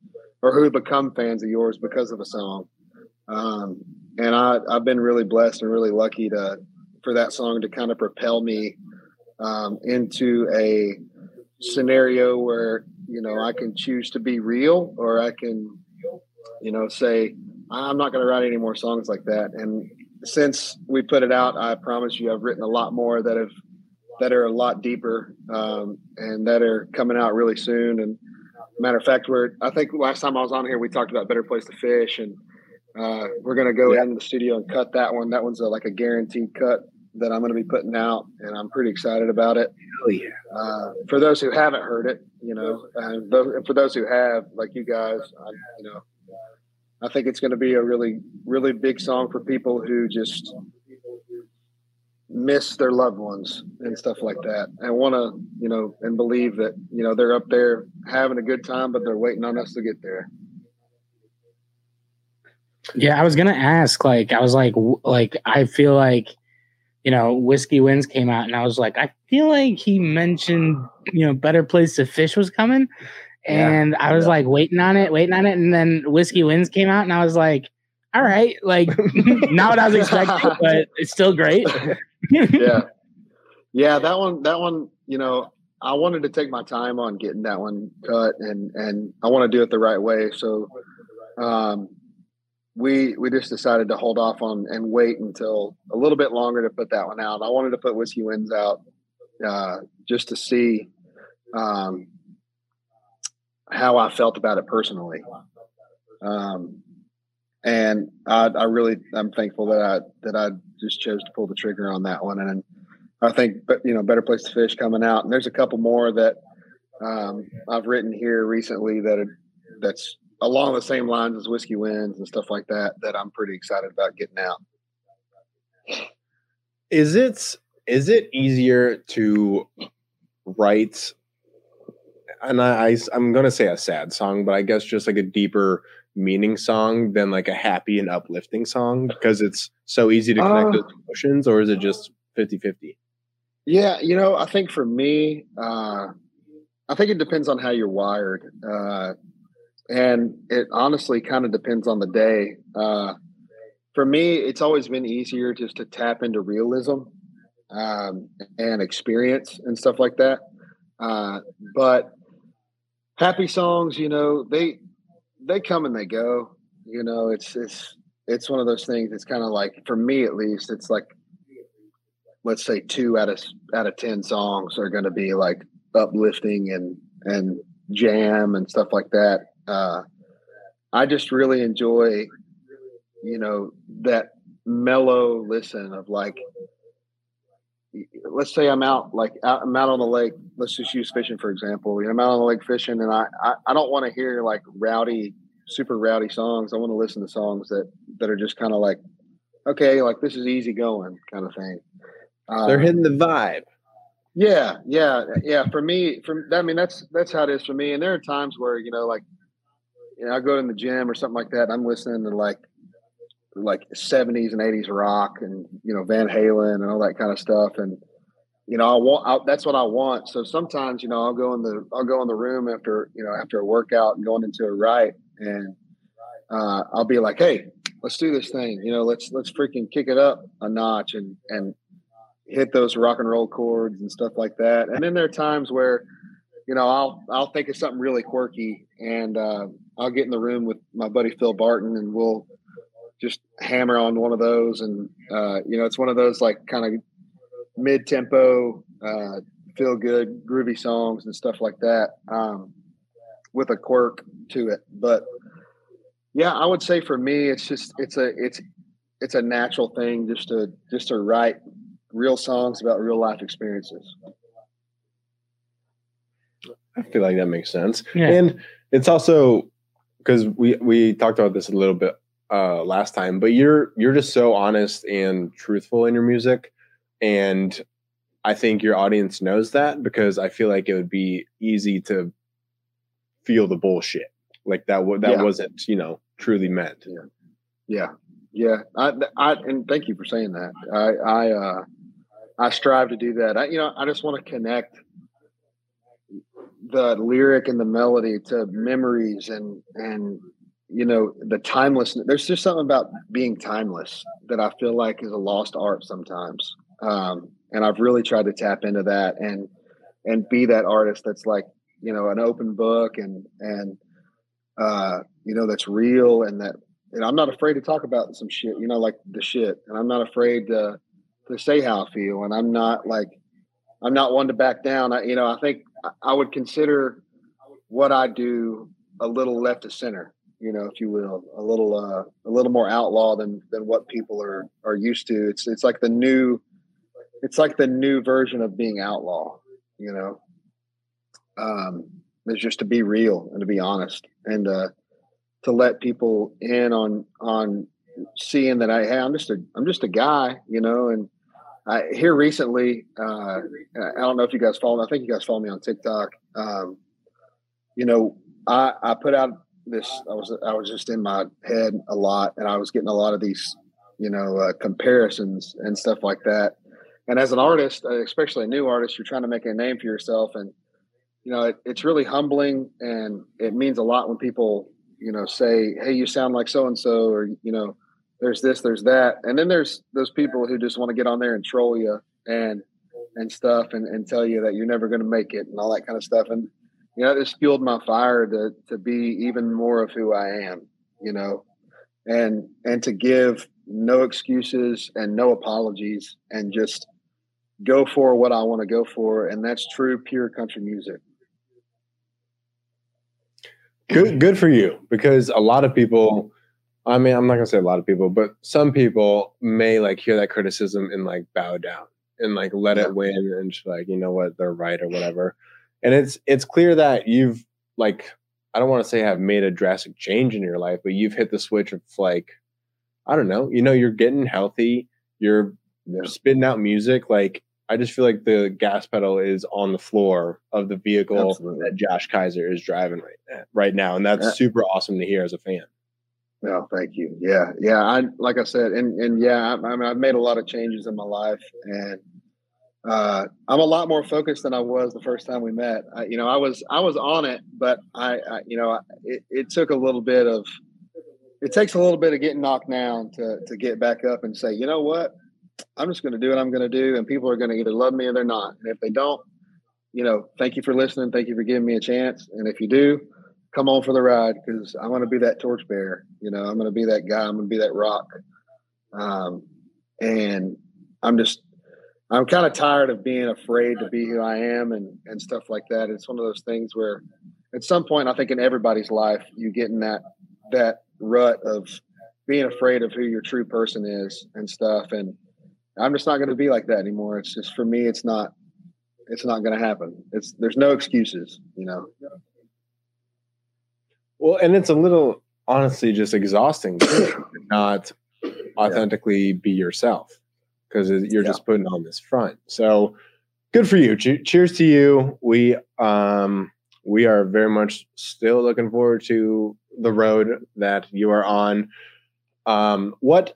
or who become fans of yours because of a song. Um, and I, I've been really blessed and really lucky to for that song to kind of propel me um, into a scenario where, you know, I can choose to be real, or I can, you know, say, I'm not going to write any more songs like that. And since we put it out, I promise you, I've written a lot more that have, that are a lot deeper um, and that are coming out really soon. And matter of fact, we're, I think last time I was on here, we talked about Better Place to Fish, and uh, we're going to go yeah. in the studio and cut that one. That one's a, like a guaranteed cut that I'm going to be putting out, and I'm pretty excited about it. Hell yeah. Uh, for those who haven't heard it, you know, and th- for those who have, like you guys, I, you know, I think it's going to be a really, really big song for people who just miss their loved ones and stuff like that, and want to, you know, and believe that, you know, they're up there having a good time, but they're waiting on us to get there. Yeah, I was going to ask, like, I was like, like, I feel like, you know, Whiskey Winds came out, and I was like, I feel like he mentioned, you know, Better Place to Fish was coming. And yeah, I was yeah. like waiting on it, waiting on it. And then Whiskey Winds came out, and I was like, all right, like, not what I was expecting, but it's still great. Yeah. Yeah. That one, that one, you know, I wanted to take my time on getting that one cut, and, and I want to do it the right way. So, um, we we just decided to hold off on and wait until a little bit longer to put that one out. I wanted to put Whiskey Winds out uh, just to see um, how I felt about it personally. Um, and I, I really, I'm thankful that I that I just chose to pull the trigger on that one. And I think, you know, Better Place to Fish coming out, and there's a couple more that um, I've written here recently that are, that's along the same lines as Whiskey Winds and stuff like that, that I'm pretty excited about getting out. Is it, is it easier to write? And I, I, I'm going to say a sad song, but I guess just like a deeper meaning song than like a happy and uplifting song, because it's so easy to connect uh, those emotions, or is it just fifty fifty? Yeah. You know, I think for me, uh, I think it depends on how you're wired. Uh, And it honestly kind of depends on the day. Uh, for me, it's always been easier just to tap into realism um, and experience and stuff like that. Uh, but happy songs, you know, they they come and they go. You know, it's it's it's one of those things. It's kind of like, for me at least, it's like, let's say two out of out of ten songs are going to be like uplifting and and jam and stuff like that. Uh, I just really enjoy, you know, that mellow listen of like, let's say I'm out, like out, I'm out on the lake. Let's just use fishing, for example. You know, I'm out on the lake fishing, and I, I, I don't want to hear like rowdy, super rowdy songs. I want to listen to songs that, that are just kind of like, okay, like this is easy going kind of thing. Um, They're hitting the vibe. Yeah. Yeah. Yeah. For me, for, I mean, that's, that's how it is for me. And there are times where, you know, like, you know, I go in the gym or something like that, and I'm listening to like like seventies and eighties rock, and you know, Van Halen and all that kind of stuff. And you know, I want I, that's what I want. So sometimes, you know, I'll go in the I'll go in the room after you know after a workout and going into a ride, and uh, I'll be like, hey, let's do this thing. You know, let's let's freaking kick it up a notch and and hit those rock and roll chords and stuff like that. And then there are times where, you know, I'll I'll think of something really quirky, and uh, I'll get in the room with my buddy Phil Barton, and we'll just hammer on one of those. And uh, you know, it's one of those like kind of mid-tempo, uh, feel-good, groovy songs and stuff like that, um, with a quirk to it. But yeah, I would say for me, it's just it's a it's it's a natural thing just to just to write real songs about real life experiences. I feel like that makes sense. Yeah. And it's also because we, we talked about this a little bit uh, last time, but you're, you're just so honest and truthful in your music. And I think your audience knows that, because I feel like it would be easy to feel the bullshit. Like that, that yeah. wasn't, you know, truly meant. Yeah. Yeah. Yeah. I, I, and thank you for saying that. I, I, uh, I strive to do that. I, you know, I just want to connect the lyric and the melody to memories and, and, you know, the timelessness. There's just something about being timeless that I feel like is a lost art sometimes. Um, and I've really tried to tap into that and, and be that artist that's like, you know, an open book and, and, uh, you know, that's real, and that, and I'm not afraid to talk about some shit, you know, like the shit, and I'm not afraid to, to say how I feel. And I'm not like, I'm not one to back down. I, you know, I think, I would consider what I do a little left of center, you know, if you will, a little, uh, a little more outlaw than, than what people are, are used to. It's, it's like the new, it's like the new version of being outlaw, you know, um, it's just to be real and to be honest and, uh, to let people in on on seeing that I hey, I'm just a I'm just a guy, you know. And I here recently, uh, I don't know if you guys follow me. I think you guys follow me on TikTok. Um, you know, I, I put out this. I was I was just in my head a lot, and I was getting a lot of these, you know, uh, comparisons and stuff like that. And as an artist, especially a new artist, you're trying to make a name for yourself. And, you know, it, it's really humbling, and it means a lot when people, you know, say, hey, you sound like so-and-so, or, you know, there's this, there's that. And then there's those people who just want to get on there and troll you and, and stuff and, and tell you that you're never going to make it and all that kind of stuff. And, you know, this fueled my fire to, to be even more of who I am, you know, and, and to give no excuses and no apologies and just go for what I want to go for. And that's true, pure country music. Good, good for you, because a lot of people, I mean, I'm not gonna say a lot of people, but some people may like hear that criticism and like bow down and like let it win and just like, you know what, they're right or whatever. And it's, it's clear that you've like, I don't want to say have made a drastic change in your life, but you've hit the switch of like, I don't know, you know, you're getting healthy, you're yeah. spitting out music. Like, I just feel like the gas pedal is on the floor of the vehicle Absolutely. That Josh Kaiser is driving right, right now. And that's yeah. super awesome to hear as a fan. No, thank you. Yeah. Yeah. I, like I said, and, and yeah, I, I mean, I've made a lot of changes in my life, and uh, I'm a lot more focused than I was the first time we met. I, you know, I was, I was on it, but I, I you know, it, it took a little bit of, it takes a little bit of getting knocked down to, to get back up and say, you know what, I'm just going to do what I'm going to do. And people are going to either love me or they're not. And if they don't, you know, thank you for listening. Thank you for giving me a chance. And if you do, come on for the ride, because I want to be that torchbearer. You know, I'm going to be that guy. I'm going to be that rock. Um, and I'm just, I'm kind of tired of being afraid to be who I am and, and stuff like that. It's one of those things where at some point, I think in everybody's life, you get in that, that rut of being afraid of who your true person is and stuff. And I'm just not going to be like that anymore. It's just, for me, it's not, it's not going to happen. It's, there's no excuses, you know? Well, and it's a little, honestly, just exhausting to not authentically yeah. be yourself, because you're yeah. just putting on this front. So good for you. Che- cheers to you. We, um, we are very much still looking forward to the road that you are on. Um, what,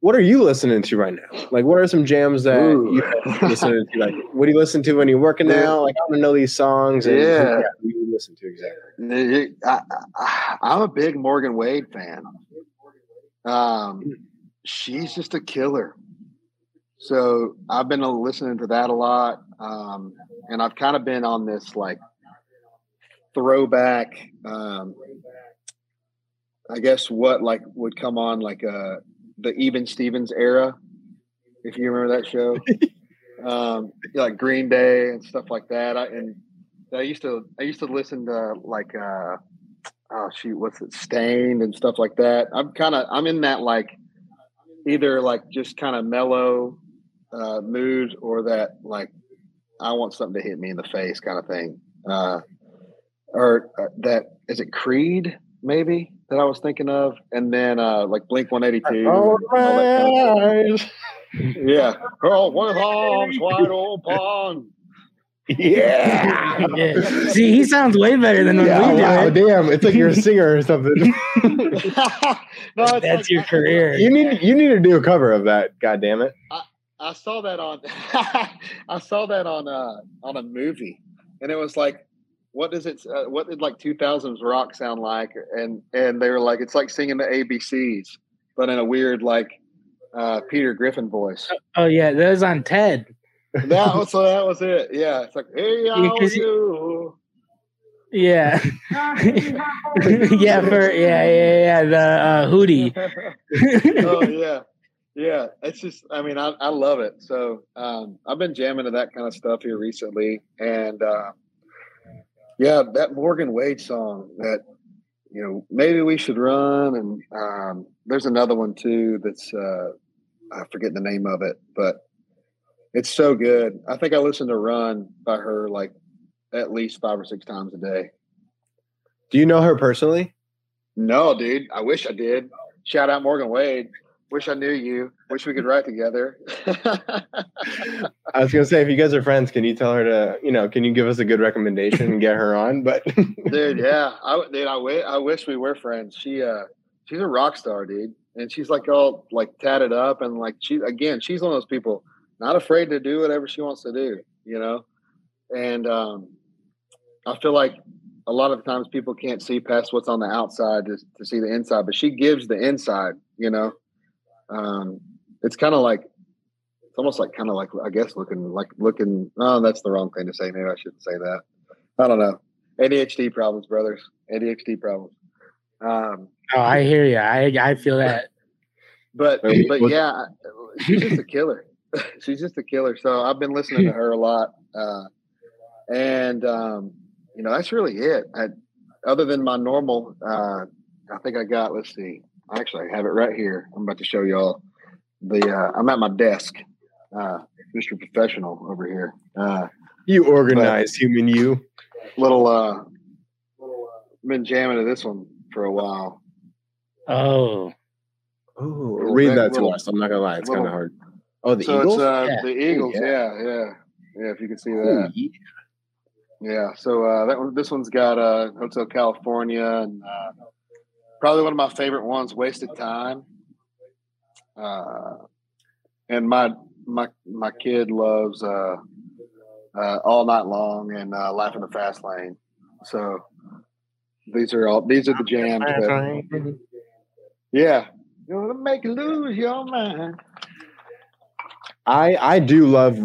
What are you listening to right now? Like, what are some jams that Ooh. You listen to? Like, what do you listen to when you're working now? Like, I want to know these songs. And, yeah. yeah what do you listen to exactly? I, I, I'm a big Morgan Wade fan. Um, she's just a killer. So I've been listening to that a lot. Um, and I've kind of been on this, like, throwback, um, I guess what, like, would come on, like, a the Even Stevens era, if you remember that show, um, like Green Day and stuff like that. I, and I used to, I used to listen to like, uh, oh shoot, what's it, Stained and stuff like that. I'm kind of, I'm in that like, either like just kind of mellow uh, mood, or that like, I want something to hit me in the face kind of thing. Uh, or uh, that, is it Creed maybe? That I was thinking of, and then uh, like Blink one eighty-two. All right. Yeah. Girl with arms wide open. Yeah. yeah. See, he sounds way better than yeah, when we wow, do it. Damn, it's like you're a singer or something. no, that's like, your career. You need you need to do a cover of that. God damn it. I, I saw that on I saw that on uh on a movie, and it was like, what does it? Uh, what did like two thousands rock sound like? And and they were like, it's like singing the A B Cs, but in a weird like uh, Peter Griffin voice. Oh yeah, that was on Ted. That was so. That was it. Yeah, it's like hey, how are you? Yeah, yeah, for yeah, yeah, yeah. The uh, Hootie. oh yeah, yeah. It's just, I mean, I I love it. So um, I've been jamming to that kind of stuff here recently, and. Uh, Yeah, that Morgan Wade song that, you know, Maybe We Should Run. And um, there's another one, too, that's uh, I forget the name of it, but it's so good. I think I listened to Run by her like at least five or six times a day. Do you know her personally? No, dude. I wish I did. Shout out Morgan Wade. Wish I knew you. Wish we could write together. I was going to say, if you guys are friends, can you tell her to, you know, can you give us a good recommendation and get her on? But dude, yeah. I, dude, I, w- I wish we were friends. She, uh, she's a rock star, dude. And she's like all like tatted up. And like, she, again, she's one of those people not afraid to do whatever she wants to do, you know? And um, I feel like a lot of times people can't see past what's on the outside to, to see the inside, but she gives the inside, you know? Um, it's kind of like, it's almost like, kind of like, I guess, looking like looking, oh, that's the wrong thing to say. Maybe I shouldn't say that. I don't know. A D H D problems, brothers, A D H D problems. Um, oh, I hear you. I, I feel that, but, but yeah, she's just a killer. She's just a killer. So I've been listening to her a lot. Uh, and, um, you know, that's really it. I, other than my normal, uh, I think I got, let's see. Actually, I have it right here. I'm about to show y'all the, uh, I'm at my desk, uh, Mister Professional over here. Uh, you organized human you. Little, uh, little, uh, been jamming to this one for a while. Oh. Oh, read that to us. I'm not going to lie. It's kind of hard. Oh, the so Eagles? It's, uh, yeah. The Eagles, yeah. yeah, yeah. Yeah, if you can see that. Yeah. yeah, so uh, that one, this one's got uh, Hotel California and uh, probably one of my favorite ones, Wasted Time. Uh, and my my my kid loves uh, uh, All Night Long and uh, Life in the Fast Lane. So these are all these are the jams. That, yeah. You want to make you lose your mind. I I do love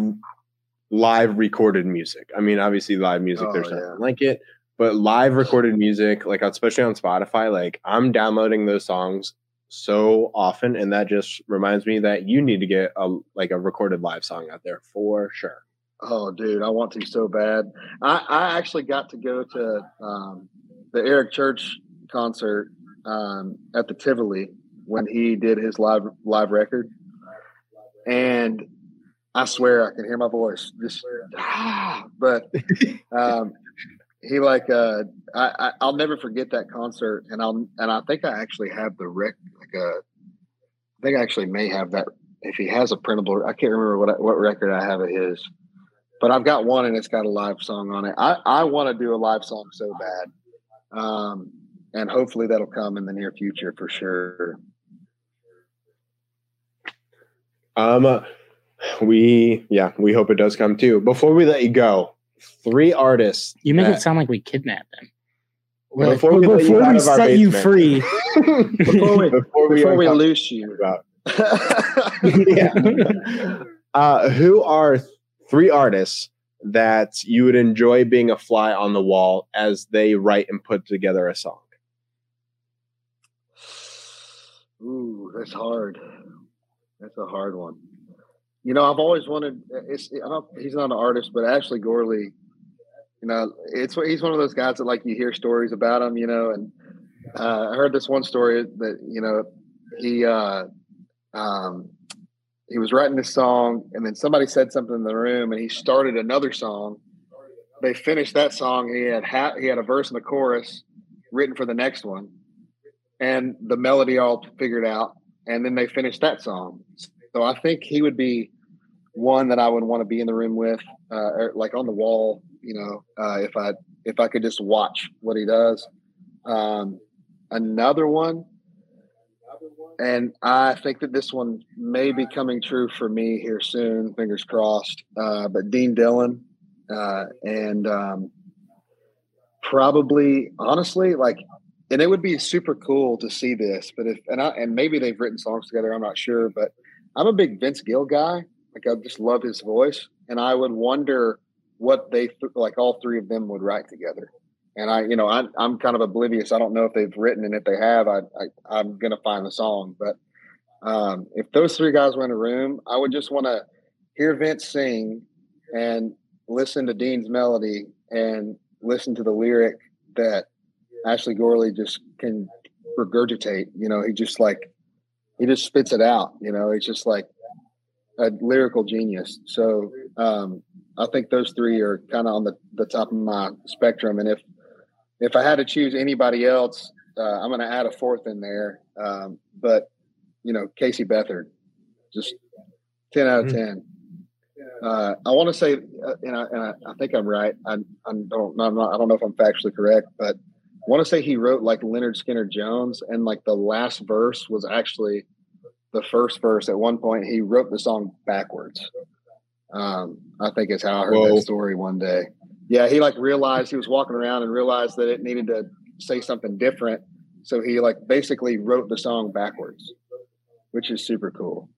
live recorded music. I mean, obviously live music, oh, there's yeah. nothing like it. But live recorded music, like especially on Spotify, like I'm downloading those songs so often, and that just reminds me that you need to get a like a recorded live song out there for sure. Oh, dude, I want to so bad. I, I actually got to go to um, the Eric Church concert um, at the Tivoli when he did his live live record, and I swear I can hear my voice. Just, ah, but. Um, He like uh, I, I I'll never forget that concert, and I'll and I think I actually have the rec like uh, I think I actually may have that if he has a printable. I can't remember what I, what record I have of his, but I've got one and it's got a live song on it. I I want to do a live song so bad, um, and hopefully that'll come in the near future for sure. Um, uh, we yeah we hope it does come too. Before we let you go. Three artists. You make that, it sound like we kidnapped them. Well, before we, before you we set basement, you free, before we, before we, before we loose you. About. yeah. uh, who are th- three artists that you would enjoy being a fly on the wall as they write and put together a song? Ooh, that's hard. That's a hard one. You know, I've always wanted. It's, I don't, he's not an artist, but Ashley Gorley. You know, it's he's one of those guys that like you hear stories about him. You know, and uh, I heard this one story that you know he uh, um, he was writing this song, and then somebody said something in the room, and he started another song. They finished that song. And he had ha- he had a verse and a chorus written for the next one, and the melody all figured out, and then they finished that song. So I think he would be one that I would want to be in the room with, uh, or like on the wall, you know, uh, if I, if I could just watch what he does. Um, another one. And I think that this one may be coming true for me here soon, fingers crossed. Uh, but Dean Dillon, uh, and, um, probably honestly, like, and it would be super cool to see this, but if, and I, and maybe they've written songs together, I'm not sure, but I'm a big Vince Gill guy. Like, I just love his voice. And I would wonder what they, th- like, all three of them would write together. And I, you know, I, I'm kind of oblivious. I don't know if they've written, and if they have, I, I, I'm going to find the song. But um, if those three guys were in a room, I would just want to hear Vince sing and listen to Dean's melody and listen to the lyric that Ashley Gorley just can regurgitate. You know, he just, like, he just spits it out, you know. He's just like a lyrical genius. So um, I think those three are kind of on the, the top of my spectrum. And if if I had to choose anybody else, Uh, I'm going to add a fourth in there. Um, but, you know, Casey Beathard, just ten out of ten. Mm-hmm. Uh, I want to say, uh, and, I, and I, I think I'm right. I, I don't I'm not, I don't know if I'm factually correct, but I want to say he wrote like Lynyrd Skynyrd-Jones, and like the last verse was actually the first verse. At one point, he wrote the song backwards. Um, I think is how I heard Whoa. that story one day. Yeah, he like realized he was walking around and realized that it needed to say something different. So he like basically wrote the song backwards, which is super cool.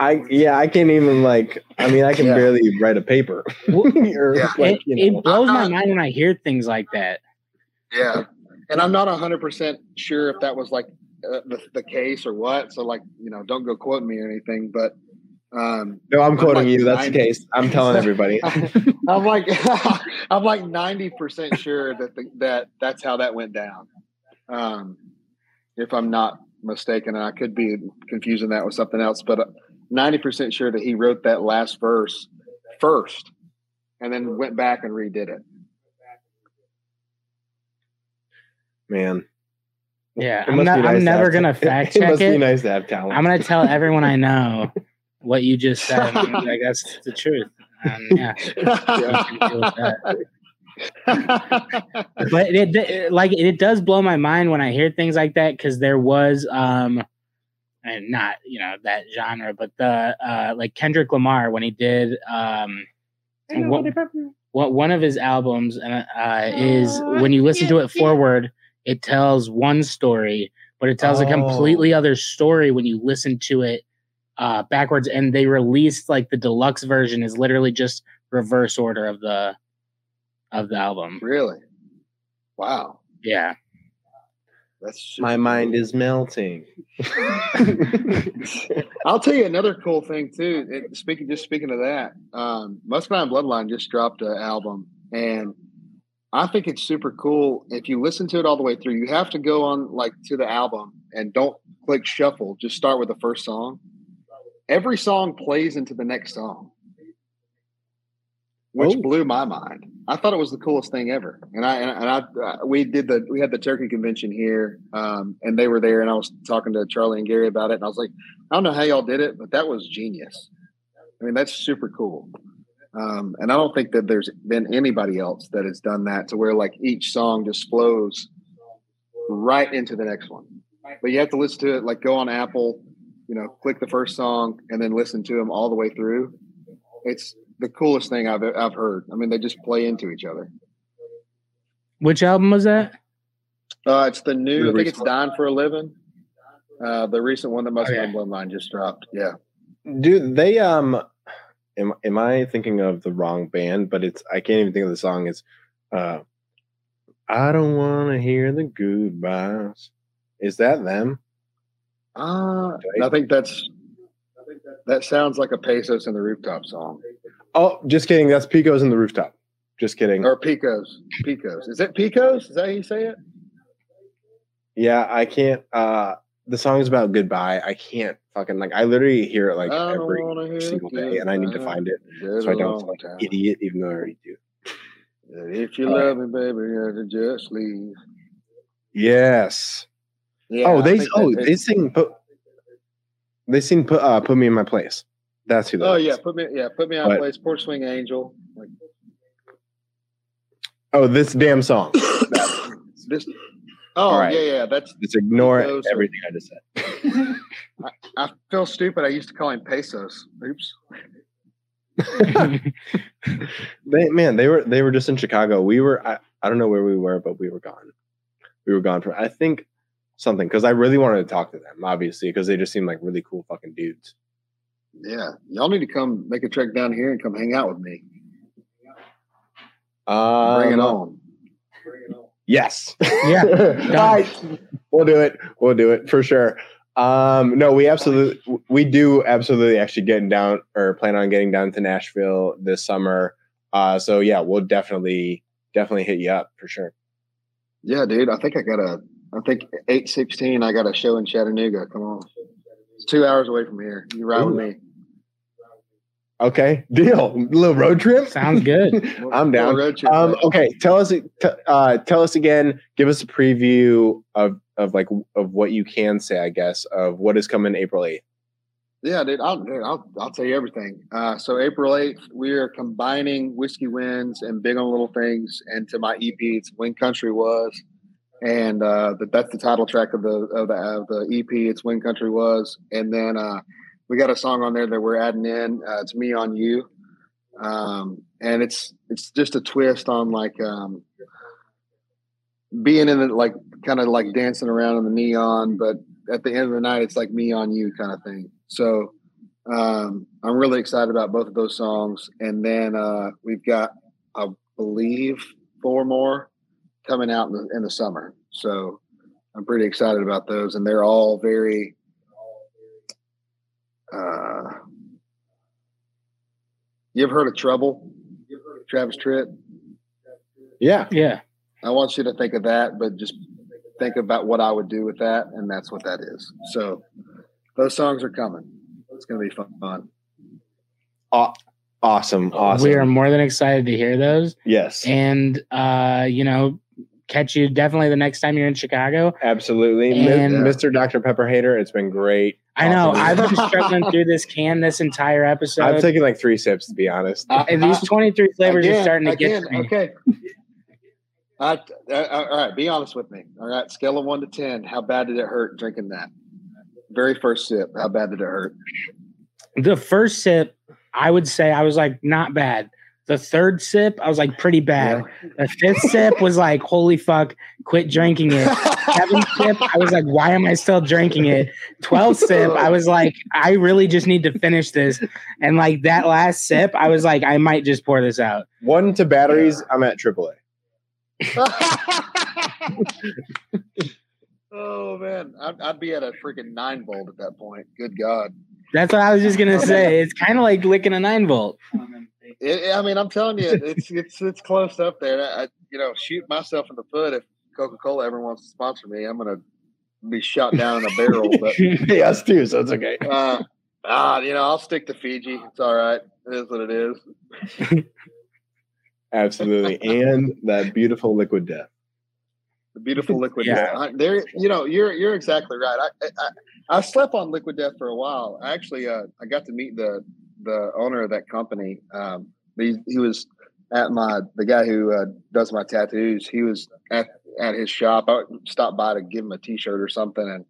I yeah, I can't even like. I mean, I can yeah. barely write a paper. or, yeah. like, it, it blows my mind when I hear things like that. Yeah, and I'm not a hundred percent sure if that was like uh, the, the case or what. So like, you know, don't go quoting me or anything. But um, no, I'm, I'm quoting like you. That's ninety the case. I'm telling everybody. I'm like, I'm like ninety percent sure that the, that that's how that went down. Um, if I'm not mistaken, and I could be confusing that with something else, but ninety percent sure that he wrote that last verse first and then went back and redid it. Man. Yeah. I'm, not, nice I'm never going to fact check it. It must be nice to have talent. I'm going to tell everyone I know what you just said. Like, that's the truth. Um, yeah. But it, it like it does blow my mind when I hear things like that, because there was um and not you know that genre, but the uh like Kendrick Lamar, when he did um what, what one of his albums uh, uh is when you listen to it forward, it tells one story, but it tells oh. a completely other story when you listen to it uh backwards. And they released like the deluxe version is literally just reverse order of the Of the album. Really? Wow. Yeah. That's my mind is melting. I'll tell you another cool thing too. It, speaking just speaking of that, um, Muscadine Bloodline just dropped an album, and I think it's super cool. If you listen to it all the way through, you have to go on like to the album and don't click shuffle. Just start with the first song. Every song plays into the next song, which Ooh. blew my mind. I thought it was the coolest thing ever. And I, and I, uh, we did the, we had the turkey convention here, um, and they were there, and I was talking to Charlie and Gary about it. And I was like, I don't know how y'all did it, but that was genius. I mean, that's super cool. Um, and I don't think that there's been anybody else that has done that to where like each song just flows right into the next one, but you have to listen to it. Like go on Apple, you know, click the first song and then listen to them all the way through. It's the coolest thing I've I've heard. I mean, they just play into each other. Which album was that? Uh, it's the new. The I think it's "Dying for a Living." Uh, the recent one that Muscadine oh, yeah. Bloodline just dropped. Yeah. Dude, they um, am am I thinking of the wrong band? But it's I can't even think of the song. It's uh, I don't want to hear the goodbyes. Is that them? Uh, I think that's. That sounds like a Pecos and the Rooftop song. Oh, just kidding. That's Pecos and the Rooftop. Just kidding. Or Pecos. Pecos. Is it Pecos? Is that how you say it? Yeah, I can't. Uh, the song is about goodbye. I can't fucking like. I literally hear it like every single day, and I need to find it so I don't sound like an idiot, even though I already do. If you love me, baby, you just leave. Yes. Yeah, oh, they. Oh, they sing. They sing put uh, put me in my place. That's who. That oh is. yeah, put me yeah put me on but, place. Port Swing Angel. Like, oh, this damn song. this. Oh right. yeah yeah that's just ignore Pecos everything or, I just said. I, I feel stupid. I used to call him Pesos. Oops. they man they were they were just in Chicago. We were I, I don't know where we were, but we were gone. We were gone for I think. Something because I really wanted to talk to them, obviously, because they just seem like really cool fucking dudes. Yeah, y'all need to come make a trek down here and come hang out with me. Um, Bring it on. Bring it on. Yes. Yeah. All right. We'll do it. We'll do it for sure. Um, no, we absolutely, we do absolutely actually getting down or plan on getting down to Nashville this summer. Uh, so yeah, we'll definitely, definitely hit you up for sure. Yeah, dude. I think I got a. I think eight sixteen. I got a show in Chattanooga. Come on, it's two hours away from here. You ride Ooh. with me. Okay, deal. A little road trip sounds good. I'm down. Road trip, um, okay, tell us, t- uh, tell us again. Give us a preview of of like of what you can say, I guess, of what is coming April eighth. Yeah, dude, I'll dude, I'll, I'll tell you everything. Uh, so April eighth, we are combining Whiskey Winds and Big on Little Things into my E P. It's When Country Was, and uh, the, that's the title track of the of the, of the E P. It's When Country Was, and then. Uh, We got a song on there that we're adding in. Uh, it's Me on You, um, and it's it's just a twist on like um, being in the like kind of like dancing around in the neon, but at the end of the night, it's like me on you kind of thing. So um, I'm really excited about both of those songs, and then uh, we've got I believe four more coming out in the, in the summer. So I'm pretty excited about those, and they're all very. Uh, you've heard of Trouble, Travis Tritt? Yeah, yeah. I want you to think of that, but just think about what I would do with that, and that's what that is. So those songs are coming. It's going to be fun. Aw- awesome, awesome. We are more than excited to hear those. Yes, and uh, you know. Catch you definitely the next time you're in Chicago. Absolutely. And Mister Doctor Pepper Hater, it's been great. I know. I've been struggling through this can this entire episode. I've taken like three sips, to be honest. Uh, and these twenty-three flavors again, are starting to again, get to me. Okay. I, I, all right. Be honest with me. All right. Scale of one to ten. How bad did it hurt drinking that? Very first sip. How bad did it hurt? The first sip, I would say I was like, not bad. The third sip, I was like, pretty bad. Yeah. The fifth sip was like, holy fuck, quit drinking it. Seventh sip, I was like, why am I still drinking it? Twelfth sip, I was like, I really just need to finish this. And like that last sip, I was like, I might just pour this out. One to batteries, yeah. I'm at triple A. Oh, man. I'd, I'd be at a freaking nine volt at that point. Good God. That's what I was just going to say. It's kind of like licking a nine volt. It, I mean, I'm telling you, it's it's it's close up there. I, you know, shoot myself in the foot if Coca-Cola ever wants to sponsor me. I'm gonna be shot down in a barrel. But yeah, us too, so it's okay. Uh, ah, you know, I'll stick to Fiji. It's all right. It is what it is. Absolutely, and that beautiful liquid death. The beautiful liquid yeah. death. I, there, you know, you're you're exactly right. I, I I slept on liquid death for a while. I actually, uh, I got to meet the. the owner of that company. Um, he, he was at my, the guy who uh, does my tattoos, he was at, at his shop. I stopped by to give him a t-shirt or something. And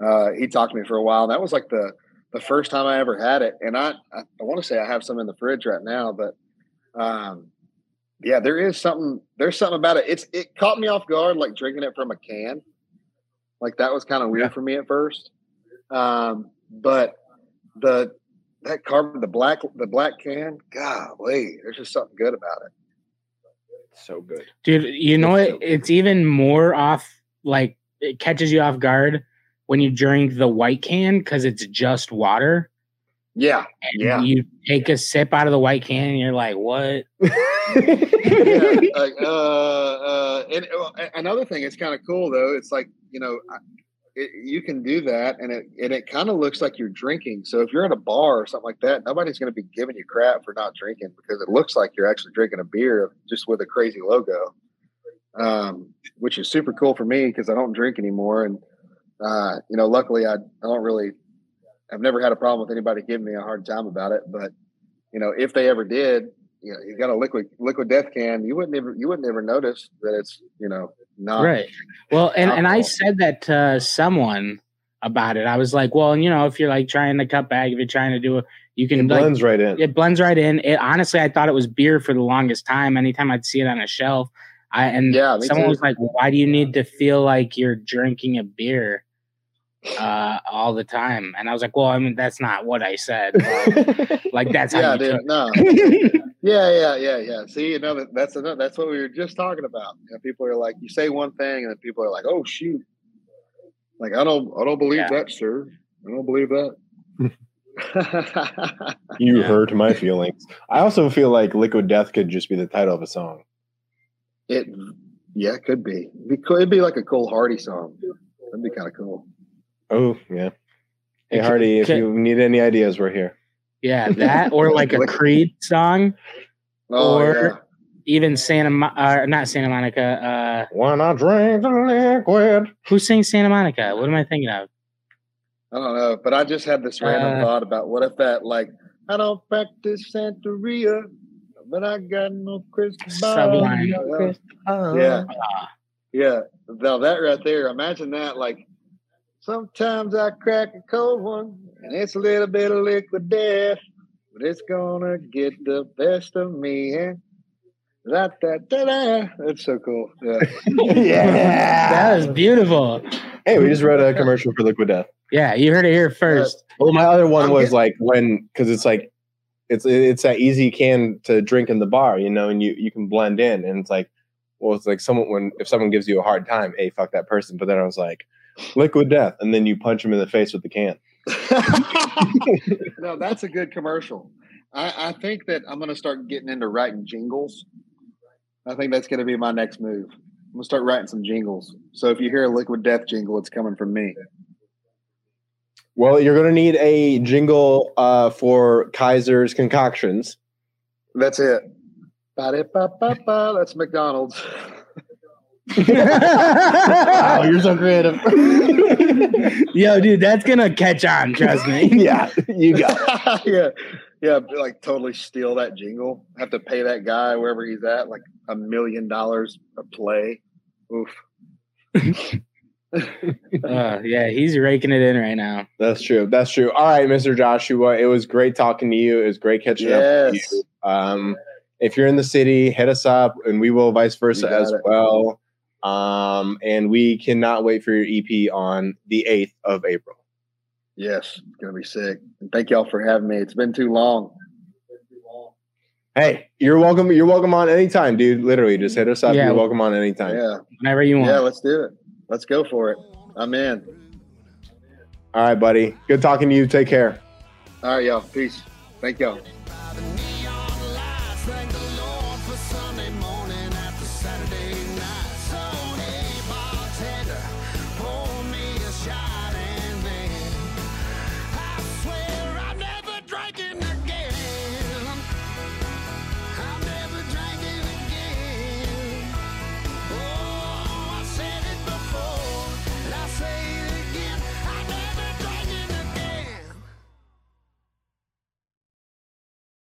uh, he talked to me for a while. And that was like the, the first time I ever had it. And I, I, I want to say I have some in the fridge right now, but um, yeah, there is something, there's something about it. It's, it caught me off guard, like drinking it from a can. Like that was kind of weird yeah. for me at first. Um, but the, That carbon, the black, the black can, golly, there's just something good about it. So good, dude. You know what? It's even more off. Like it catches you off guard when you drink the white can because it's just water. Yeah, and yeah. You take a sip out of the white can, and you're like, what? yeah, like, uh, uh, and well, another thing, it's kind of cool though. It's like you know. I, It, you can do that, and it and it kind of looks like you're drinking. So if you're in a bar or something like that, nobody's going to be giving you crap for not drinking because it looks like you're actually drinking a beer just with a crazy logo, um, which is super cool for me because I don't drink anymore. And, uh, you know, luckily I, I don't really – I've never had a problem with anybody giving me a hard time about it. But, you know, if they ever did, you know, you got a liquid liquid death can, you wouldn't ever, you wouldn't ever notice that it's, you know – Not right. Well, and, and I said that to someone about it. I was like, well, you know, if you're like trying to cut back, if you're trying to do it, you can. It like, blends right in. It blends right in. It, honestly, I thought it was beer for the longest time. Anytime I'd see it on a shelf. I And yeah, someone too. was like, well, why do you need to feel like you're drinking a beer uh, all the time? And I was like, well, I mean, that's not what I said. But, like, that's how yeah, you dude, no. Yeah, yeah, yeah, yeah. See, you know, that's another, that's what we were just talking about. You know, people are like, you say one thing, and then people are like, "Oh shoot!" Like, I don't, I don't believe yeah. that, sir. I don't believe that. You yeah. hurt my feelings. I also feel like "Liquid Death" could just be the title of a song. It, yeah, it could be. It'd be like a Cole Hardy song. That'd be kind of cool. Oh yeah. Hey Hardy, if you need any ideas, we're here. Yeah, that or like a Creed song, oh, or yeah. even Santa, Mo- uh, not Santa Monica. Uh, when I drink the liquid. Who sings Santa Monica? What am I thinking of? I don't know, but I just had this random uh, thought about what if that, like, I don't practice Santeria, but I got no crystal ball. No oh. Yeah. Yeah. Now that right there, imagine that, like, sometimes I crack a cold one, and it's a little bit of liquid death, but it's gonna get the best of me. And da, da, da, da. That's so cool. Yeah. Yeah. That is beautiful. Hey, we just wrote a commercial for Liquid Death. Yeah, you heard it here first. Uh, well, my other one I'm was getting- like when, because it's like, it's it's that easy can to drink in the bar, you know, and you, you can blend in. And it's like, well, it's like someone, when if someone gives you a hard time, hey, fuck that person. But then I was like, Liquid Death, and then you punch him in the face with the can. No, that's a good commercial. I, I think that I'm going to start getting into writing jingles. I think that's going to be my next move. I'm going to start writing some jingles. So if you hear a Liquid Death jingle, it's coming from me. Well, you're going to need a jingle uh, for Kaiser's concoctions. That's it. Ba-de-ba-ba-ba. That's McDonald's. Wow, you're so creative. Yo, dude, that's gonna catch on, trust me. Yeah, you got it. yeah yeah, like totally steal that jingle. Have to pay that guy wherever he's at like a million dollars a play. Oof. uh, yeah, he's raking it in right now. That's true that's true. All right, Mister Joshua, it was great talking to you. It was great catching yes. up with you. Um if you're in the city, hit us up, and we will vice versa as it. well. Um, and we cannot wait for your E P on the eighth of April. Yes, it's gonna be sick. And thank y'all for having me. It's been too long. Been too long. Hey, you're welcome. You're welcome on anytime, dude. Literally, just hit us up. Yeah. You're welcome on anytime. Yeah, whenever you want. Yeah, let's do it. Let's go for it. I'm in. All right, buddy. Good talking to you. Take care. All right, y'all. Peace. Thank y'all.